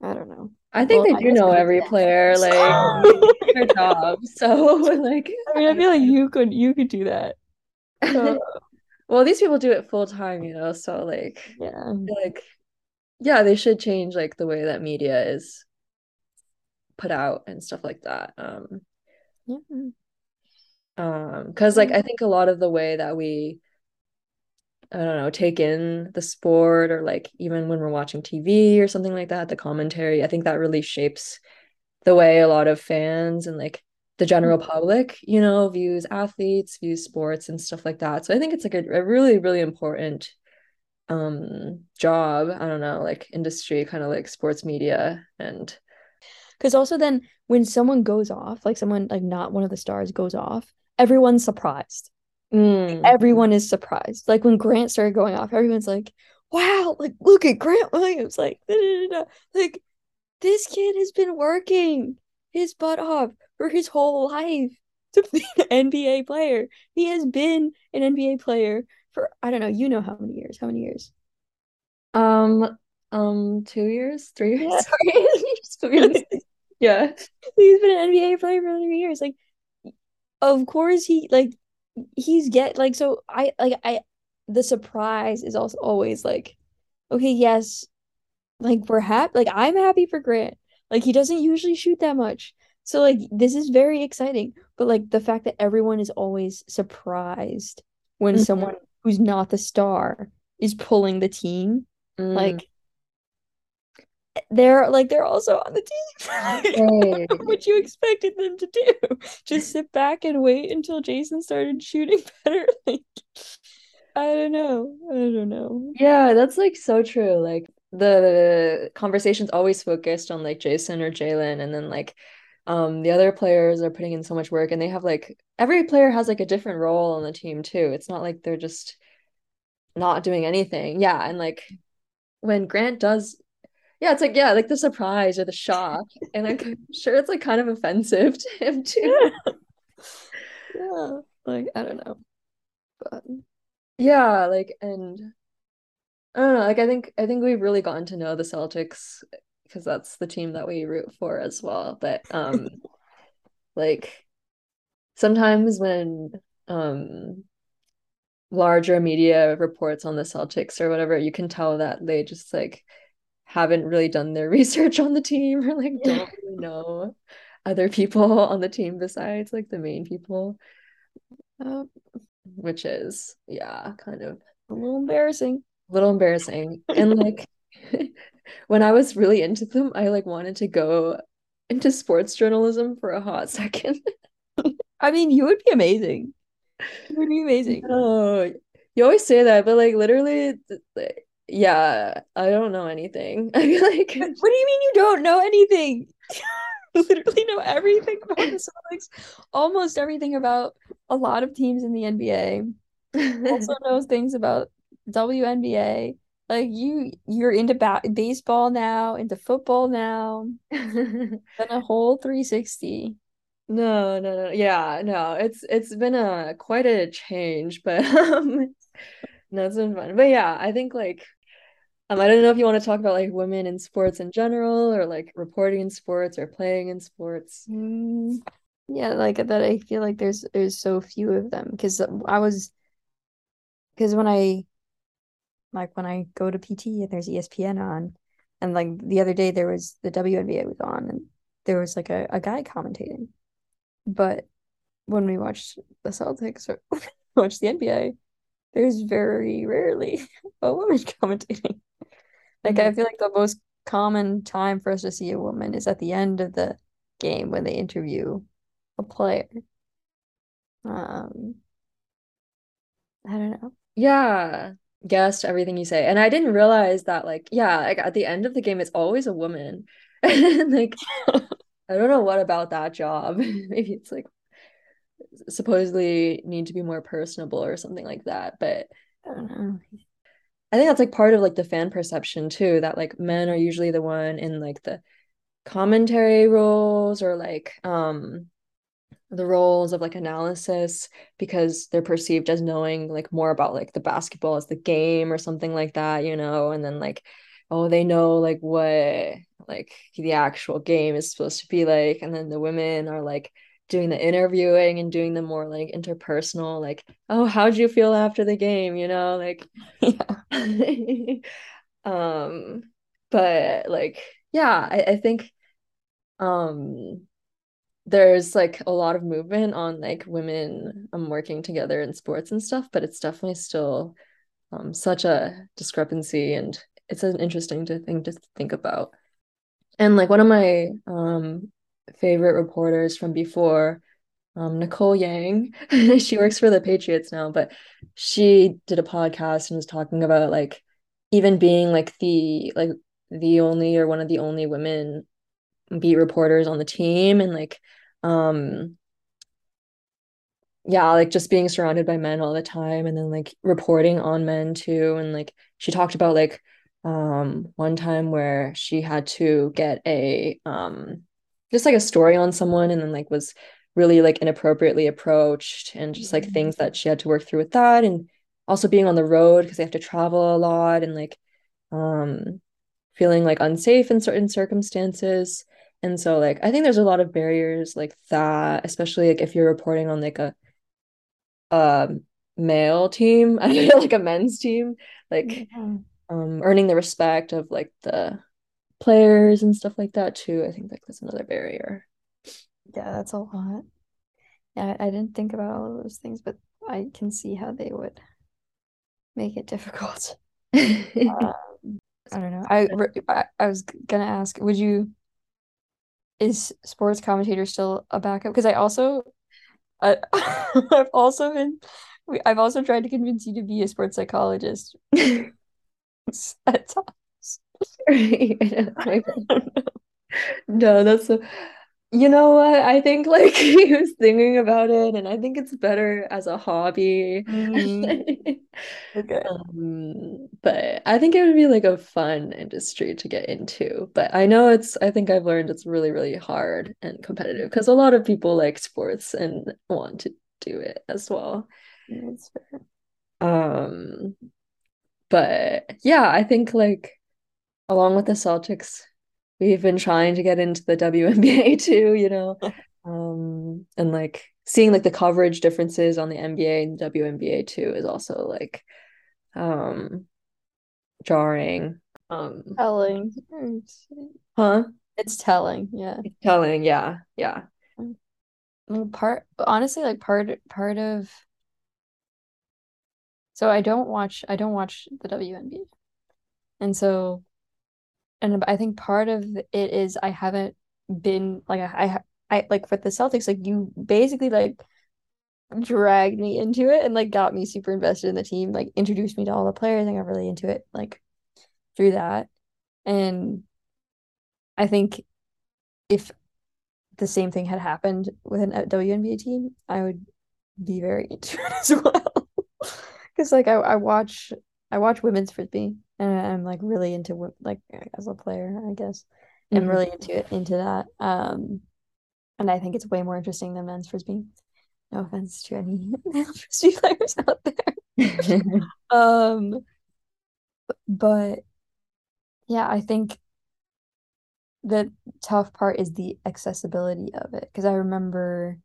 I don't know. I think well, they do know every that. player, like their job. So like I mean I feel like you could you could do that. So. Well, these people do it full time, you know. So like yeah, like. Yeah, they should change like the way that media is put out and stuff like that. Um, yeah. Um, because like I think a lot of the way that we, I don't know, take in the sport, or like even when we're watching T V or something like that, the commentary, I think that really shapes the way a lot of fans and like the general public, you know, views athletes, views sports and stuff like that. So I think it's like a, a really, really important um job, I don't know, like industry, kind of like sports media. And because also then when someone goes off, like someone like not one of the stars goes off, everyone's surprised. mm. Everyone is surprised. Like when Grant started going off, everyone's like, wow, like look at Grant Williams, like da, da, da, da. Like this kid has been working his butt off for his whole life to be an N B A player. He has been an N B A player for, I don't know, you know how many years? How many years? Um, um, two years, three years. Yeah, years. Yeah. He's been an N B A player for three years. Like, of course he like he's get like so. I like I the surprise is also always like, okay, yes, like we're happy. Like I'm happy for Grant. Like he doesn't usually shoot that much. So like this is very exciting. But like the fact that everyone is always surprised when mm-hmm. someone who's not the star is pulling the team. Mm. Like they're like they're also on the team. Hey. What you expected them to do? Just sit back and wait until Jason started shooting better. Like I don't know. I don't know. Yeah, that's like so true. Like the conversation's always focused on like Jason or Jaylen, and then like Um, the other players are putting in so much work, and they have like every player has like a different role on the team too. It's not like they're just not doing anything. Yeah. And like when Grant does, yeah, it's like, yeah, like the surprise or the shock. And like, I'm sure it's like kind of offensive to him too. Yeah. Yeah. Like, I don't know. But yeah, like, and I don't know, like I think I think we've really gotten to know the Celtics, because that's the team that we root for as well. But um like sometimes when um larger media reports on the Celtics or whatever, you can tell that they just like haven't really done their research on the team, or like yeah. don't really know other people on the team besides like the main people, um, which is yeah kind of a little embarrassing a little embarrassing and like when I was really into them, I like wanted to go into sports journalism for a hot second. I mean, you would be amazing. You would be amazing. Oh, you always say that, but like literally, like, yeah, I don't know anything. I feel like, what do you mean you don't know anything? I literally know everything about the Celtics, almost everything about a lot of teams in the N B A. Also knows things about W N B A. Like you, you're into ba- baseball now, into football now, done a whole three sixty. No, no, no, yeah, no. It's it's been a quite a change, but um, no, it's been fun. But yeah, I think like um, I don't know if you want to talk about like women in sports in general, or like reporting in sports, or playing in sports. Mm, yeah, like that. I feel like there's there's so few of them, because I was because when I. Like when I go to P T and there's E S P N on, and like the other day there was the W N B A was on, and there was like a, a guy commentating. But when we watched the Celtics or watched the N B A, there's very rarely a woman commentating. Like mm-hmm. I feel like the most common time for us to see a woman is at the end of the game when they interview a player. Um, I don't know. Yeah. Guessed everything you say. And I didn't realize that, like, yeah, like at the end of the game, it's always a woman. And like, I don't know what about that job. Maybe it's like supposedly need to be more personable or something like that. But I don't know. I think that's like part of like the fan perception too, that like men are usually the one in like the commentary roles or like um the roles of like analysis, because they're perceived as knowing like more about like the basketball as the game or something like that, you know. And then like, oh, they know like what like the actual game is supposed to be like. And then the women are like doing the interviewing and doing the more like interpersonal, like, oh, how'd you feel after the game, you know, like yeah. um but like yeah I, I think um there's like a lot of movement on like women um, working together in sports and stuff, but it's definitely still um such a discrepancy, and it's an interesting to thing to think about. And like one of my um favorite reporters from before, um Nicole Yang, she works for the Patriots now, but she did a podcast and was talking about like even being like the like the only or one of the only women beat reporters on the team, and like um yeah like just being surrounded by men all the time, and then like reporting on men too. And like she talked about like um one time where she had to get a um just like a story on someone, and then like was really like inappropriately approached, and just like mm-hmm. things that she had to work through with that, and also being on the road because they have to travel a lot, and like um feeling like unsafe in certain circumstances. And so like I think there's a lot of barriers like that, especially like if you're reporting on like a a male team, I mean, like a men's team, like yeah. um earning the respect of like the players and stuff like that too. I think like that's another barrier. Yeah, that's a lot. Yeah, I didn't think about all of those things, but I can see how they would make it difficult. um, I don't know. I, I I was gonna ask, would you? Is sports commentator still a backup? Because I also, I, I've also been, I've also tried to convince you to be a sports psychologist. That's all. No, that's a, you know what, I think like he was thinking about it, and I think it's better as a hobby. Mm-hmm. Okay. Um, but I think it would be like a fun industry to get into, but I know it's I think I've learned it's really really hard and competitive, because a lot of people like sports and want to do it as well. That's fair. Um but yeah, I think like along with the Celtics, we've been trying to get into the W N B A too, you know, um, and like seeing like the coverage differences on the N B A and W N B A too is also like um, jarring. Um, telling, huh? It's telling, yeah. It's telling, yeah, yeah. Well, part honestly, like part part of. So I don't watch. I don't watch the W N B A, and so. And I think part of it is I haven't been like I, I I like for the Celtics, like you basically like dragged me into it and like got me super invested in the team, like introduced me to all the players and got really into it like through that. And I think if the same thing had happened with a W N B A team, I would be very into it as well. Because like I, I watch I watch women's frisbee. And I'm like really into like as a player, I guess, I'm mm-hmm. really into it, into that. Um, and I think it's way more interesting than men's frisbee. No offense to any men's frisbee players out there. um, but yeah, I think the tough part is the accessibility of it, because I remember,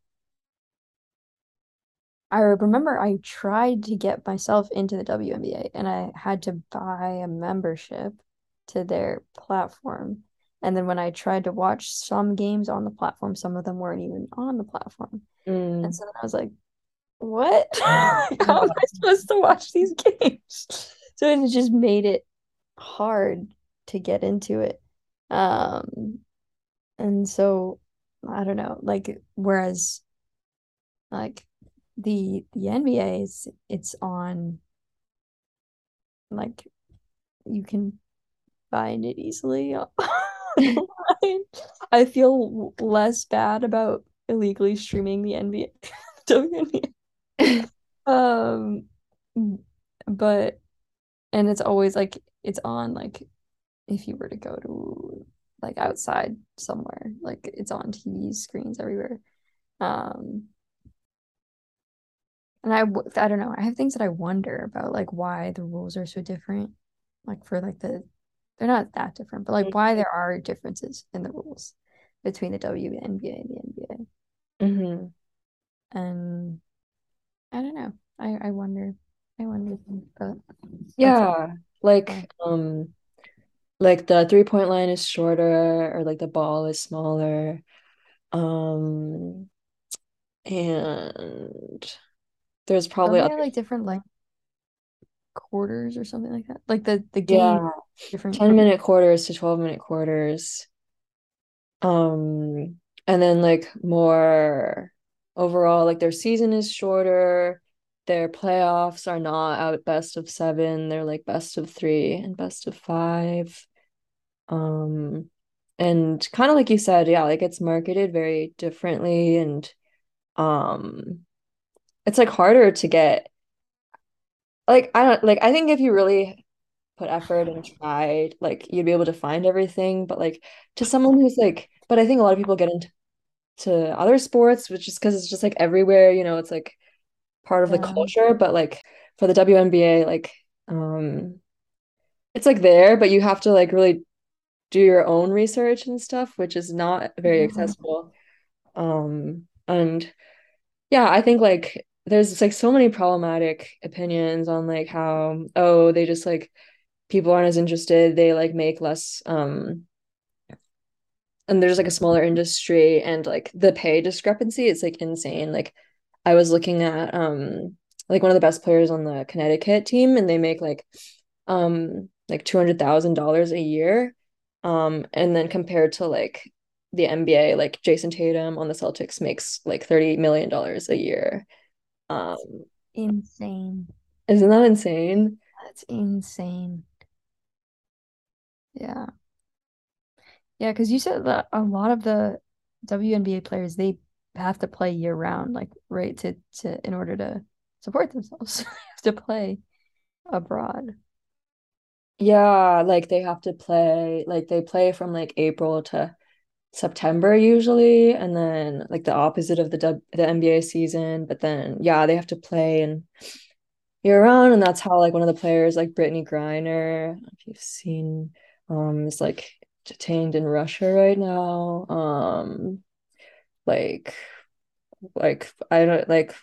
I remember I tried to get myself into the W N B A, and I had to buy a membership to their platform. And then when I tried to watch some games on the platform, some of them weren't even on the platform. Mm. And so then I was like, what? How am I supposed to watch these games? So it just made it hard to get into it. Um, and so, I don't know, like, whereas, like, the the N B A's, it's on, like, you can find it easily online. I feel less bad about illegally streaming the N B A, W N B A. Um, but, and it's always, like, it's on, like, if you were to go to, like, outside somewhere, like, it's on T V screens everywhere. Um, and I, I don't know, I have things that I wonder about, like, why the rules are so different, like, for, like, the, they're not that different, but, like, why there are differences in the rules between the W N B A and the N B A. Mm-hmm. And I don't know, I, I wonder, I wonder, but yeah, like, yeah. um, like, the three-point line is shorter, or, like, the ball is smaller, um, and there's probably other... like, different, like, quarters or something like that, like the the game, yeah. Different ten minute quarters to twelve minute quarters, um and then, like, more overall, like, their season is shorter, their playoffs are not out best of seven, they're, like, best of three and best of five, um and kind of like you said, yeah, like, it's marketed very differently, and um it's, like, harder to get, like, I don't, like, I think if you really put effort and tried, like, you'd be able to find everything, but, like, to someone who's, like, but I think a lot of people get into to other sports, which is because it's just, like, everywhere, you know, it's, like, part of yeah. the culture, but, like, for the W N B A, like, um it's, like, there, but you have to, like, really do your own research and stuff, which is not very mm-hmm. accessible, um and yeah, I think, like, there's, like, so many problematic opinions on, like, how, oh, they just, like, people aren't as interested, they, like, make less, um and there's, like, a smaller industry, and, like, the pay discrepancy is, like, insane. Like, I was looking at um like one of the best players on the Connecticut team, and they make, like, um like two hundred thousand dollars a year, um and then compared to, like, the N B A, like, Jason Tatum on the Celtics makes, like, thirty million dollars a year. Um, insane. Isn't that insane? That's insane. Yeah. Yeah, because you said that a lot of the W N B A players, they have to play year round, like, right, to, to in order to support themselves. They have to play abroad. Yeah, like, they have to play, like, they play from, like, April to September usually, and then, like, the opposite of the w- the N B A season, but then, yeah, they have to play and year round, and that's how, like, one of the players, like, Brittany Griner, if you've seen, um is, like, detained in Russia right now, um like like I don't, like,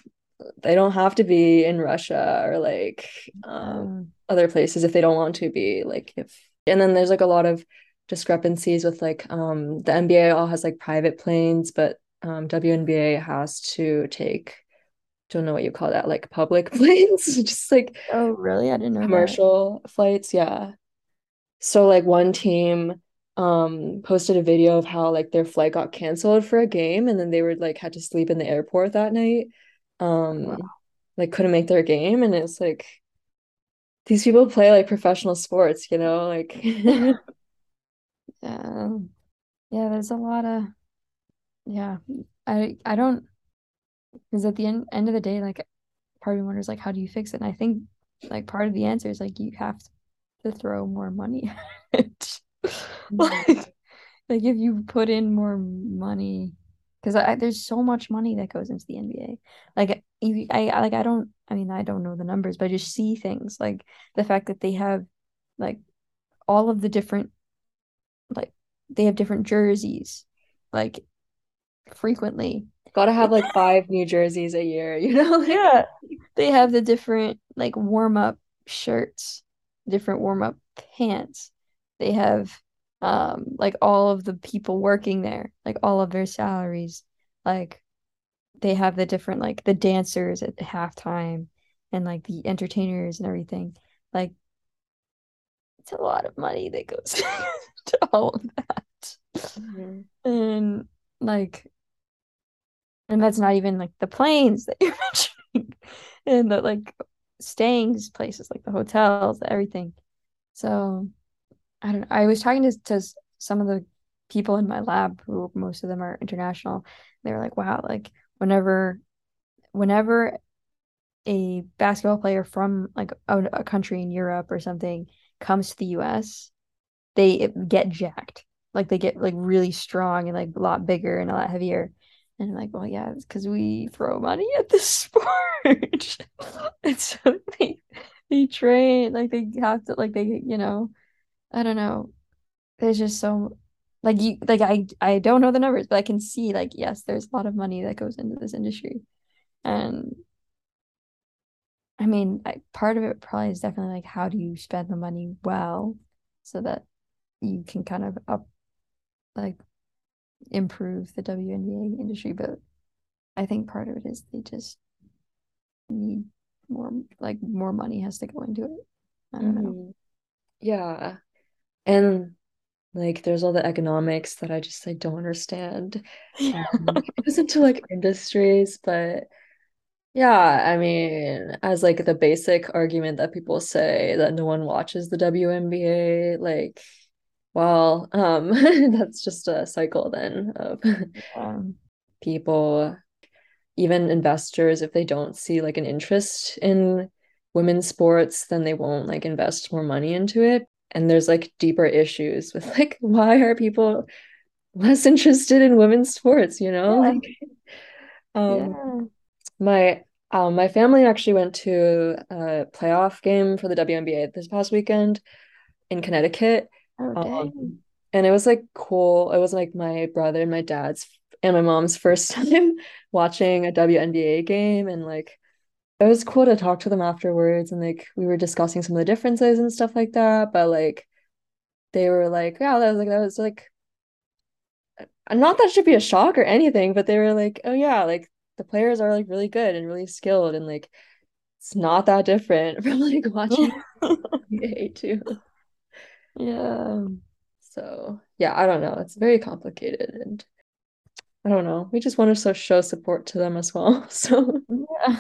they don't have to be in Russia, or, like, um other places if they don't want to be, like, if, and then there's, like, a lot of discrepancies with, like, um the N B A all has, like, private planes, but um W N B A has to take, don't know what you call that, like, public planes. Just, like, oh really, I didn't know, commercial that. Flights, yeah. So, like, one team um posted a video of how, like, their flight got canceled for a game, and then they were, like, had to sleep in the airport that night, um wow. like, couldn't make their game, and it's, like, these people play, like, professional sports, you know, like. Yeah, yeah. There's a lot of, yeah. I I don't, because at the end end of the day, like, part of me wonders, like, how do you fix it? And I think, like, part of the answer is, like, you have to throw more money at it. like like if you put in more money, because I, I there's so much money that goes into the N B A. Like, you, I, I like I don't I mean I don't know the numbers, but I just see things like the fact that they have, like, all of the different. Like, they have different jerseys, like, frequently. Gotta have, like, five new jerseys a year, you know? Like, yeah. They have the different, like, warm-up shirts, different warm-up pants. They have, um, like, all of the people working there, like, all of their salaries. Like, they have the different, like, the dancers at halftime and, like, the entertainers and everything. Like, it's a lot of money that goes to all of that. Mm-hmm. And, like, and that's not even, like, the planes that you're and the, like staying places, like the hotels, everything. So I don't know. I was talking to, to some of the people in my lab, who most of them are international. They were like, wow, like whenever whenever a basketball player from like a, a country in Europe or something comes to the U S, they get jacked. Like they get like really strong and like a lot bigger and a lot heavier. And I'm like, well, yeah, it's because we throw money at this sport. And so they they train, like they have to, like they, you know, I don't know. There's just so like you like I I don't know the numbers, but I can see like, yes, there's a lot of money that goes into this industry. And I mean, I, part of it probably is definitely like, how do you spend the money well so that you can kind of up like improve the W N B A industry, but I think part of it is they just need more, like more money has to go into it. I don't mm-hmm. know. Yeah. And like there's all the economics that I just I like, don't understand. Yeah. Um, it goes into like industries, but yeah, I mean, as like the basic argument that people say that no one watches the W N B A, like well, um, that's just a cycle then of yeah. people, even investors, if they don't see like an interest in women's sports, then they won't like invest more money into it. And there's like deeper issues with like, why are people less interested in women's sports, you know? Yeah. Like, um, yeah. My um, my family actually went to a playoff game for the W N B A this past weekend in Connecticut. Oh, um, and it was like cool. It was like my brother and my dad's and my mom's first time watching a W N B A game, and like it was cool to talk to them afterwards, and like we were discussing some of the differences and stuff like that, but like they were like, yeah, that was like that was like not that should be a shock or anything, but they were like, oh yeah, like the players are like really good and really skilled, and like it's not that different from like watching N B A too. Yeah. So yeah, I don't know. It's very complicated, and I don't know. We just want to show support to them as well. So yeah.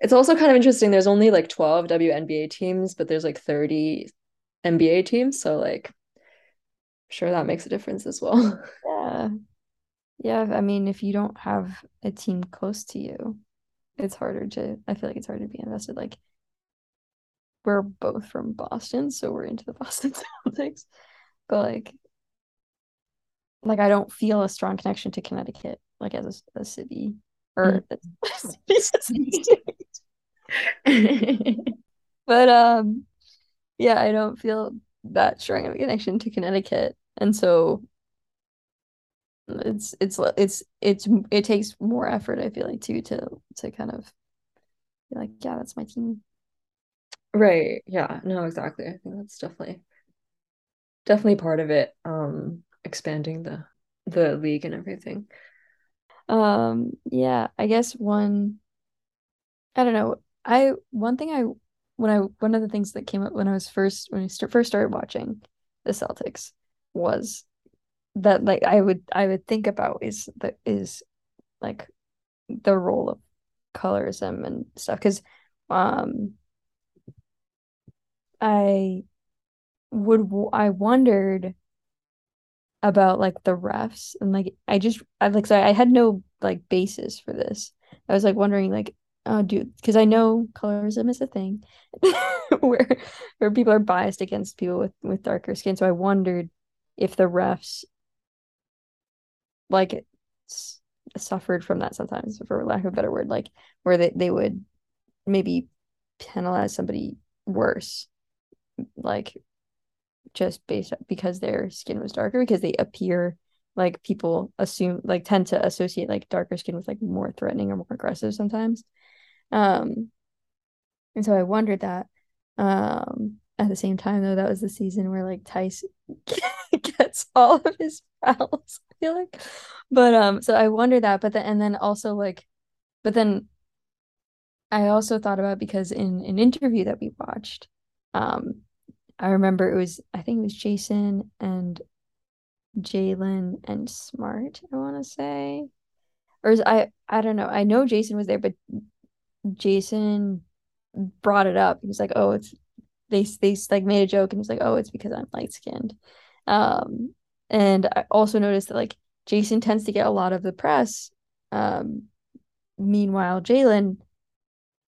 It's also kind of interesting. There's only like twelve W N B A teams, but there's like thirty N B A teams. So like, I'm sure that makes a difference as well. Yeah. Yeah. I mean, if you don't have a team close to you, it's harder to, I feel like it's harder to be invested. Like, we're both from Boston, so we're into the Boston Celtics. But like, like I don't feel a strong connection to Connecticut, like as a, a city or mm-hmm. a city. But um, yeah, I don't feel that strong of a connection to Connecticut, and so it's it's it's it's it takes more effort, I feel like, too, to to kind of be like, yeah, that's my team. Right. Yeah. No, exactly. I think that's definitely definitely part of it. Um, expanding the the league and everything. Um, yeah, I guess one I don't know. I one thing I when I one of the things that came up when I was first when I st- first started watching the Celtics was that like I would I would think about is that is like the role of colorism and stuff, because um I would I wondered about like the refs, and like I just I like so I had no like basis for this. I was like wondering like, oh dude, because I know colorism is a thing where where people are biased against people with, with darker skin. So I wondered if the refs like s- suffered from that sometimes, for lack of a better word, like where they, they would maybe penalize somebody worse, like just based on, because their skin was darker, because they appear like people assume like tend to associate like darker skin with like more threatening or more aggressive sometimes, um and so I wondered that. Um at the same time though, that was the season where like Tice gets all of his fouls, I feel like, but um so I wondered that, but then and then also like but then I also thought about, because in an interview that we watched, um, I remember it was, I think it was Jason and Jaylen and Smart, I want to say. or is, I I don't know. I know Jason was there, but Jason brought it up. He was like, "Oh, it's they they like made a joke," and he's like, "Oh, it's because I'm light skinned." Um, and I also noticed that like Jason tends to get a lot of the press. Um, meanwhile, Jaylen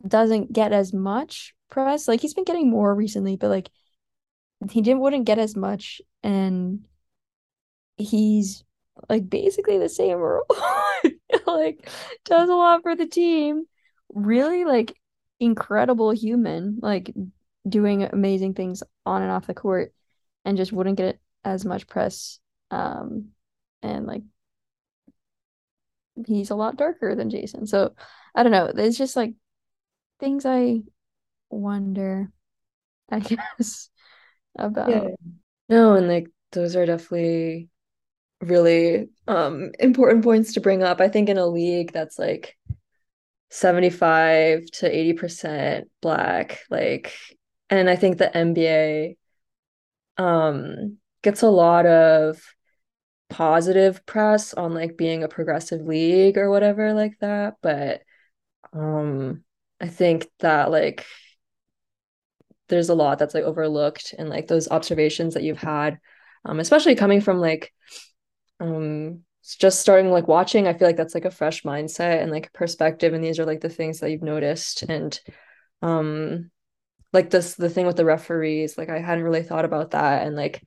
doesn't get as much press. Like he's been getting more recently, but like he didn't wouldn't get as much, and he's like basically the same role. Like does a lot for the team. Really like incredible human, like doing amazing things on and off the court, and just wouldn't get as much press. Um, and like he's a lot darker than Jason. So I don't know. It's just like things I wonder, I guess, about. Yeah. No, and like those are definitely really um important points to bring up. I think in a league that's like seventy-five to eighty percent Black, like, and I think the N B A um gets a lot of positive press on like being a progressive league or whatever like that, but um I think that like there's a lot that's like overlooked, and like those observations that you've had, um especially coming from like um just starting like watching, I feel like that's like a fresh mindset and like perspective, and these are like the things that you've noticed. And um like this the thing with the referees, like I hadn't really thought about that, and like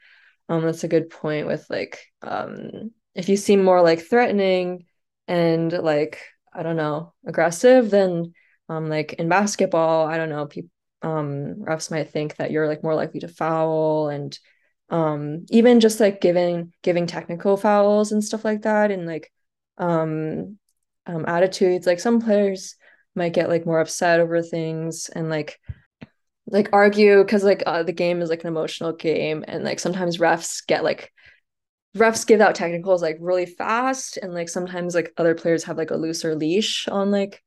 um that's a good point with like um if you seem more like threatening and like I don't know aggressive, then um like in basketball, I don't know, people um refs might think that you're like more likely to foul, and Um, even just like giving giving technical fouls and stuff like that, and like um, um, attitudes. Like some players might get like more upset over things and like like argue, because like uh, the game is like an emotional game, and like sometimes refs get like refs give out technicals like really fast, and like sometimes like other players have like a looser leash on like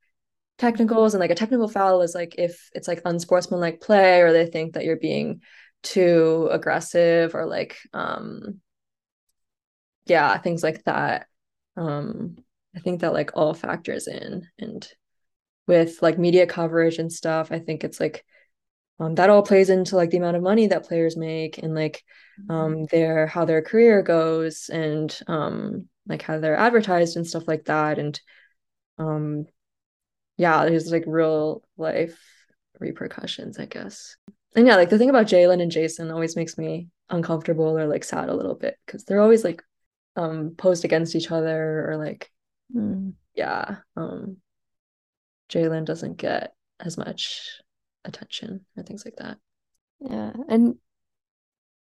technicals, and like a technical foul is like if it's like unsportsmanlike play, or they think that you're being too aggressive, or like um yeah things like that. um I think that like all factors in, and with like media coverage and stuff, I think it's like um that all plays into like the amount of money that players make, and like um their how their career goes, and um like how they're advertised and stuff like that. And um yeah there's like real life repercussions, I guess. And yeah, like the thing about Jaylen and Jason always makes me uncomfortable or like sad a little bit, because they're always like um posed against each other, or like mm. yeah um Jaylen doesn't get as much attention or things like that. Yeah, and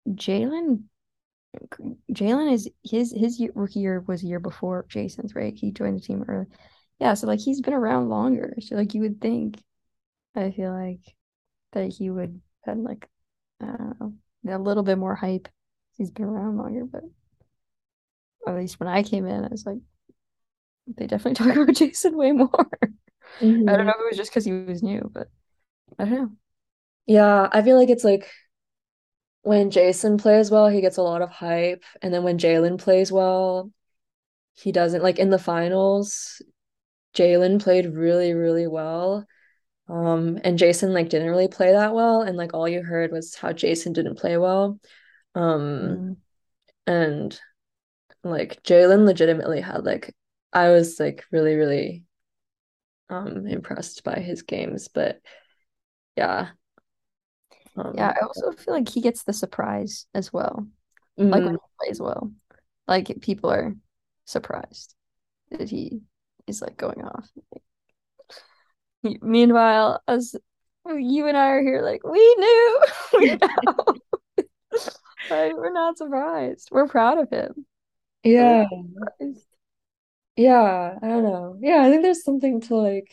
Jaylen Jaylen is his his rookie year was a year before Jason's, right? He joined the team early. Yeah, so like he's been around longer, so like you would think, I feel like, that he would have had like I don't know, a little bit more hype. He's been around longer, but at least when I came in, I was like, they definitely talk about Jason way more. Mm-hmm. I don't know if it was just because he was new, but I don't know. Yeah, I feel like it's like when Jason plays well, he gets a lot of hype, and then when Jaylen plays well, he doesn't. Like in the finals, Jaylen played really, really well. Um, and Jason like didn't really play that well, and like all you heard was how Jason didn't play well. Um, mm-hmm. And like Jaylen legitimately had like I was like really, really um impressed by his games, but yeah. Um, yeah, I also feel like he gets the surprise as well. Mm-hmm. Like when he plays well, like people are surprised that he is like going off. Meanwhile, as you and I are here, like we knew, we know. Like, we're not surprised. We're proud of him. Yeah, yeah. I don't know. Yeah, I think there's something to like.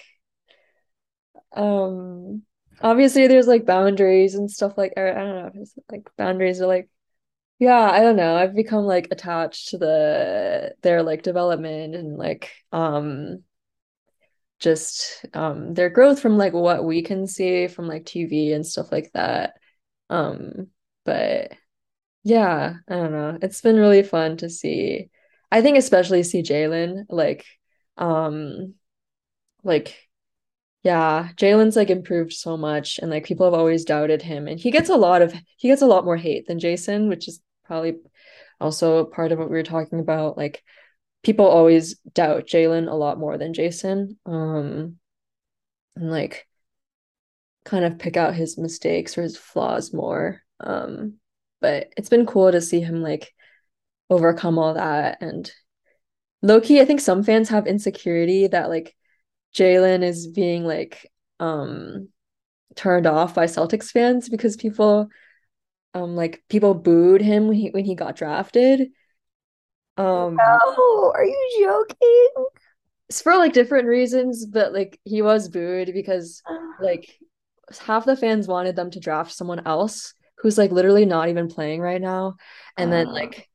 Um, obviously, there's like boundaries and stuff. Like or, I don't know. It's, like boundaries are like, yeah. I don't know. I've become like attached to the their like development and like um. just um their growth from like what we can see from like T V and stuff like that. Um but yeah, I don't know, it's been really fun to see. I think especially see Jaylen, like Um, like, yeah, Jaylen's like improved so much, and like people have always doubted him, and he gets a lot of he gets a lot more hate than Jason, which is probably also part of what we were talking about. Like, people always doubt Jaylen a lot more than Jason, um, and like kind of pick out his mistakes or his flaws more. Um, but it's been cool to see him like overcome all that. And low-key, I think some fans have insecurity that like Jaylen is being like um turned off by Celtics fans because people um like people booed him when he when he got drafted. Um no, are you joking? It's for like different reasons, but like he was booed because like half the fans wanted them to draft someone else who's like literally not even playing right now, and then like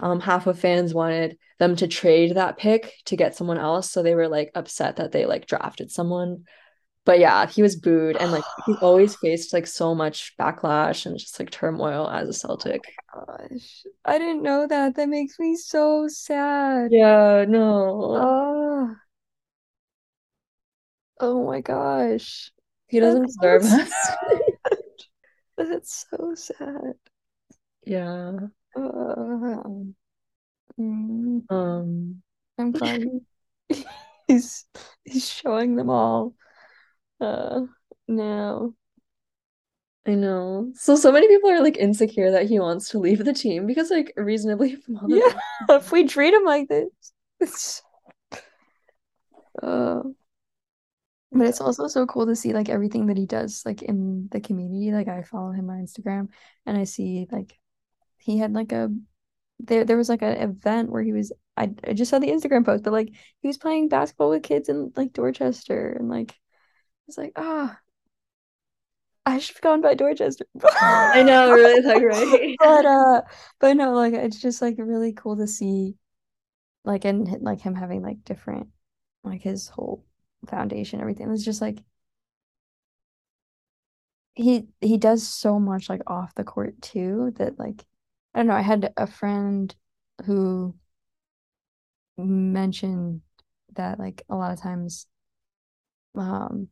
um half of fans wanted them to trade that pick to get someone else, so they were like upset that they like drafted someone. But yeah, he was booed, and like he's always faced like so much backlash and just like turmoil as a Celtic. Oh my gosh, I didn't know that. That makes me so sad. Yeah, no. Uh, oh my gosh, he doesn't That's deserve so us. That's so sad. Yeah. Uh, mm, um, I'm glad he's he's showing them all. Uh, no, I know. So so many people are like insecure that he wants to leave the team because like reasonably, yeah. If we treat him like this, it's... Uh, but it's also so cool to see like everything that he does like in the community. Like, I follow him on Instagram, and I see like. He had like a there there was like an event where he was I, I just saw the Instagram post, but like he was playing basketball with kids in like Dorchester, and like it's like ah oh, I should have gone by Dorchester. I know, really, like, right? but uh but no, like it's just like really cool to see like and like him having like different like his whole foundation, everything. It's just like he he does so much like off the court too that like I don't know. I had a friend who mentioned that, like, a lot of times um,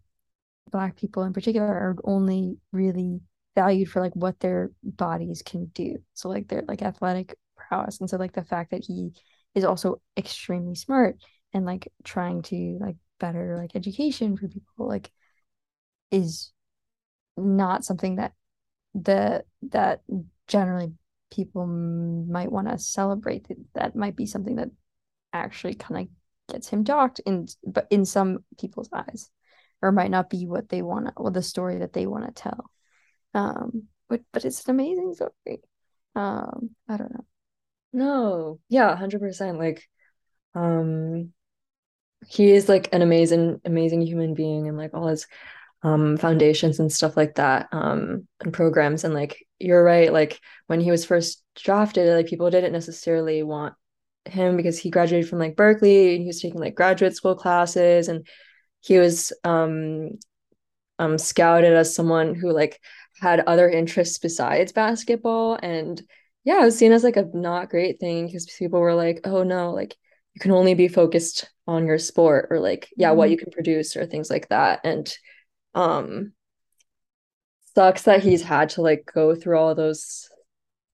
Black people in particular are only really valued for, like, what their bodies can do. So, like, their, like, athletic prowess. And so, like, the fact that he is also extremely smart and, like, trying to, like, better, like, education for people, like, is not something that the that generally people might want to celebrate. That might be something that actually kind of gets him docked in but in some people's eyes, or might not be what they want to, or the story that they want to tell. Um but but it's an amazing story. um I don't know. No, yeah, one hundred percent. Like um he is like an amazing amazing human being, and like all his um foundations and stuff like that, um and programs. And like you're right, like when he was first drafted, like people didn't necessarily want him because he graduated from like Berkeley, and he was taking like graduate school classes, and he was um um scouted as someone who like had other interests besides basketball. And yeah, it was seen as like a not great thing because people were like, oh no, like you can only be focused on your sport, or like yeah, mm-hmm. what you can produce, or things like that. And um sucks that he's had to like go through all those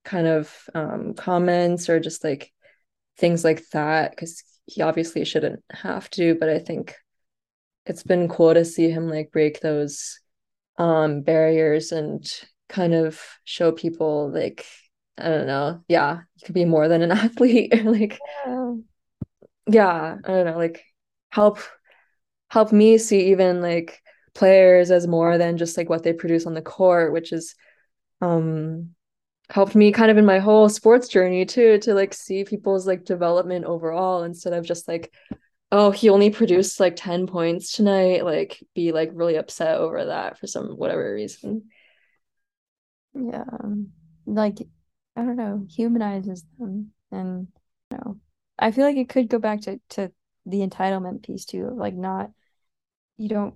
kind of um comments, or just like things like that, because he obviously shouldn't have to. But I think it's been cool to see him like break those um barriers and kind of show people like, I don't know, yeah, you could be more than an athlete. Like yeah. yeah, I don't know, like help help me see even like players as more than just like what they produce on the court, which is um helped me kind of in my whole sports journey too, to like see people's like development overall, instead of just like, oh, he only produced like ten points tonight, like be like really upset over that for some whatever reason. Yeah, like I don't know, humanizes them. And you know, I feel like it could go back to to the entitlement piece too, of like not you don't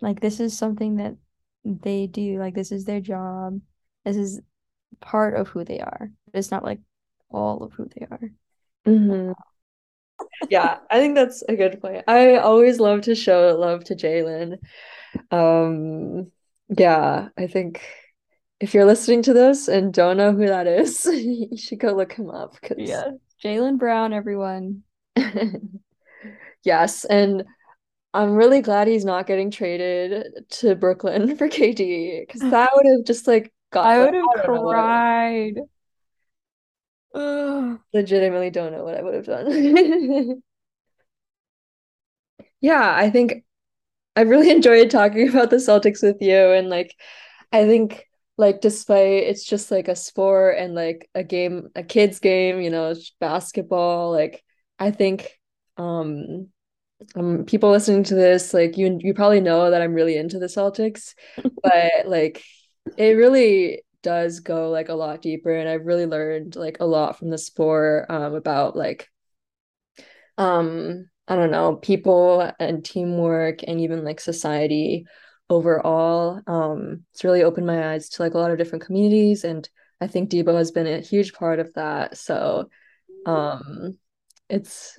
like this is something that they do, like this is their job, this is part of who they are, but it's not like all of who they are. Mm-hmm. Yeah, I think that's a good point. I always love to show love to Jaylen. Um, yeah, I think if you're listening to this and don't know who that is, you should go look him up. Cause... Yeah, Jaylen Brown, everyone. Yes, and I'm really glad he's not getting traded to Brooklyn for K D, because that would have just like got. I would have cried. Ugh. Legitimately don't know what I would have done. Yeah, I think I really enjoyed talking about the Celtics with you, and like I think like despite it's just like a sport and like a game, a kid's game, you know, basketball, like I think um um people listening to this, like you you probably know that I'm really into the Celtics, but like it really does go like a lot deeper, and I've really learned like a lot from the sport um about like um I don't know, people and teamwork and even like society overall. Um it's really opened my eyes to like a lot of different communities, and I think Dbo has been a huge part of that, so um it's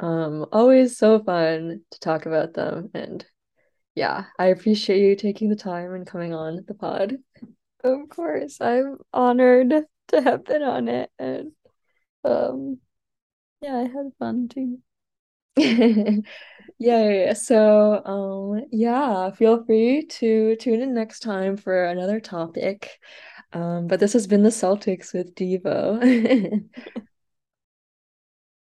um always so fun to talk about them. And yeah, I appreciate you taking the time and coming on the pod. Of course, I'm honored to have been on it, and um yeah, I had fun too. yeah, yeah, yeah so um yeah, feel free to tune in next time for another topic, um but this has been the Celtics with Dbo.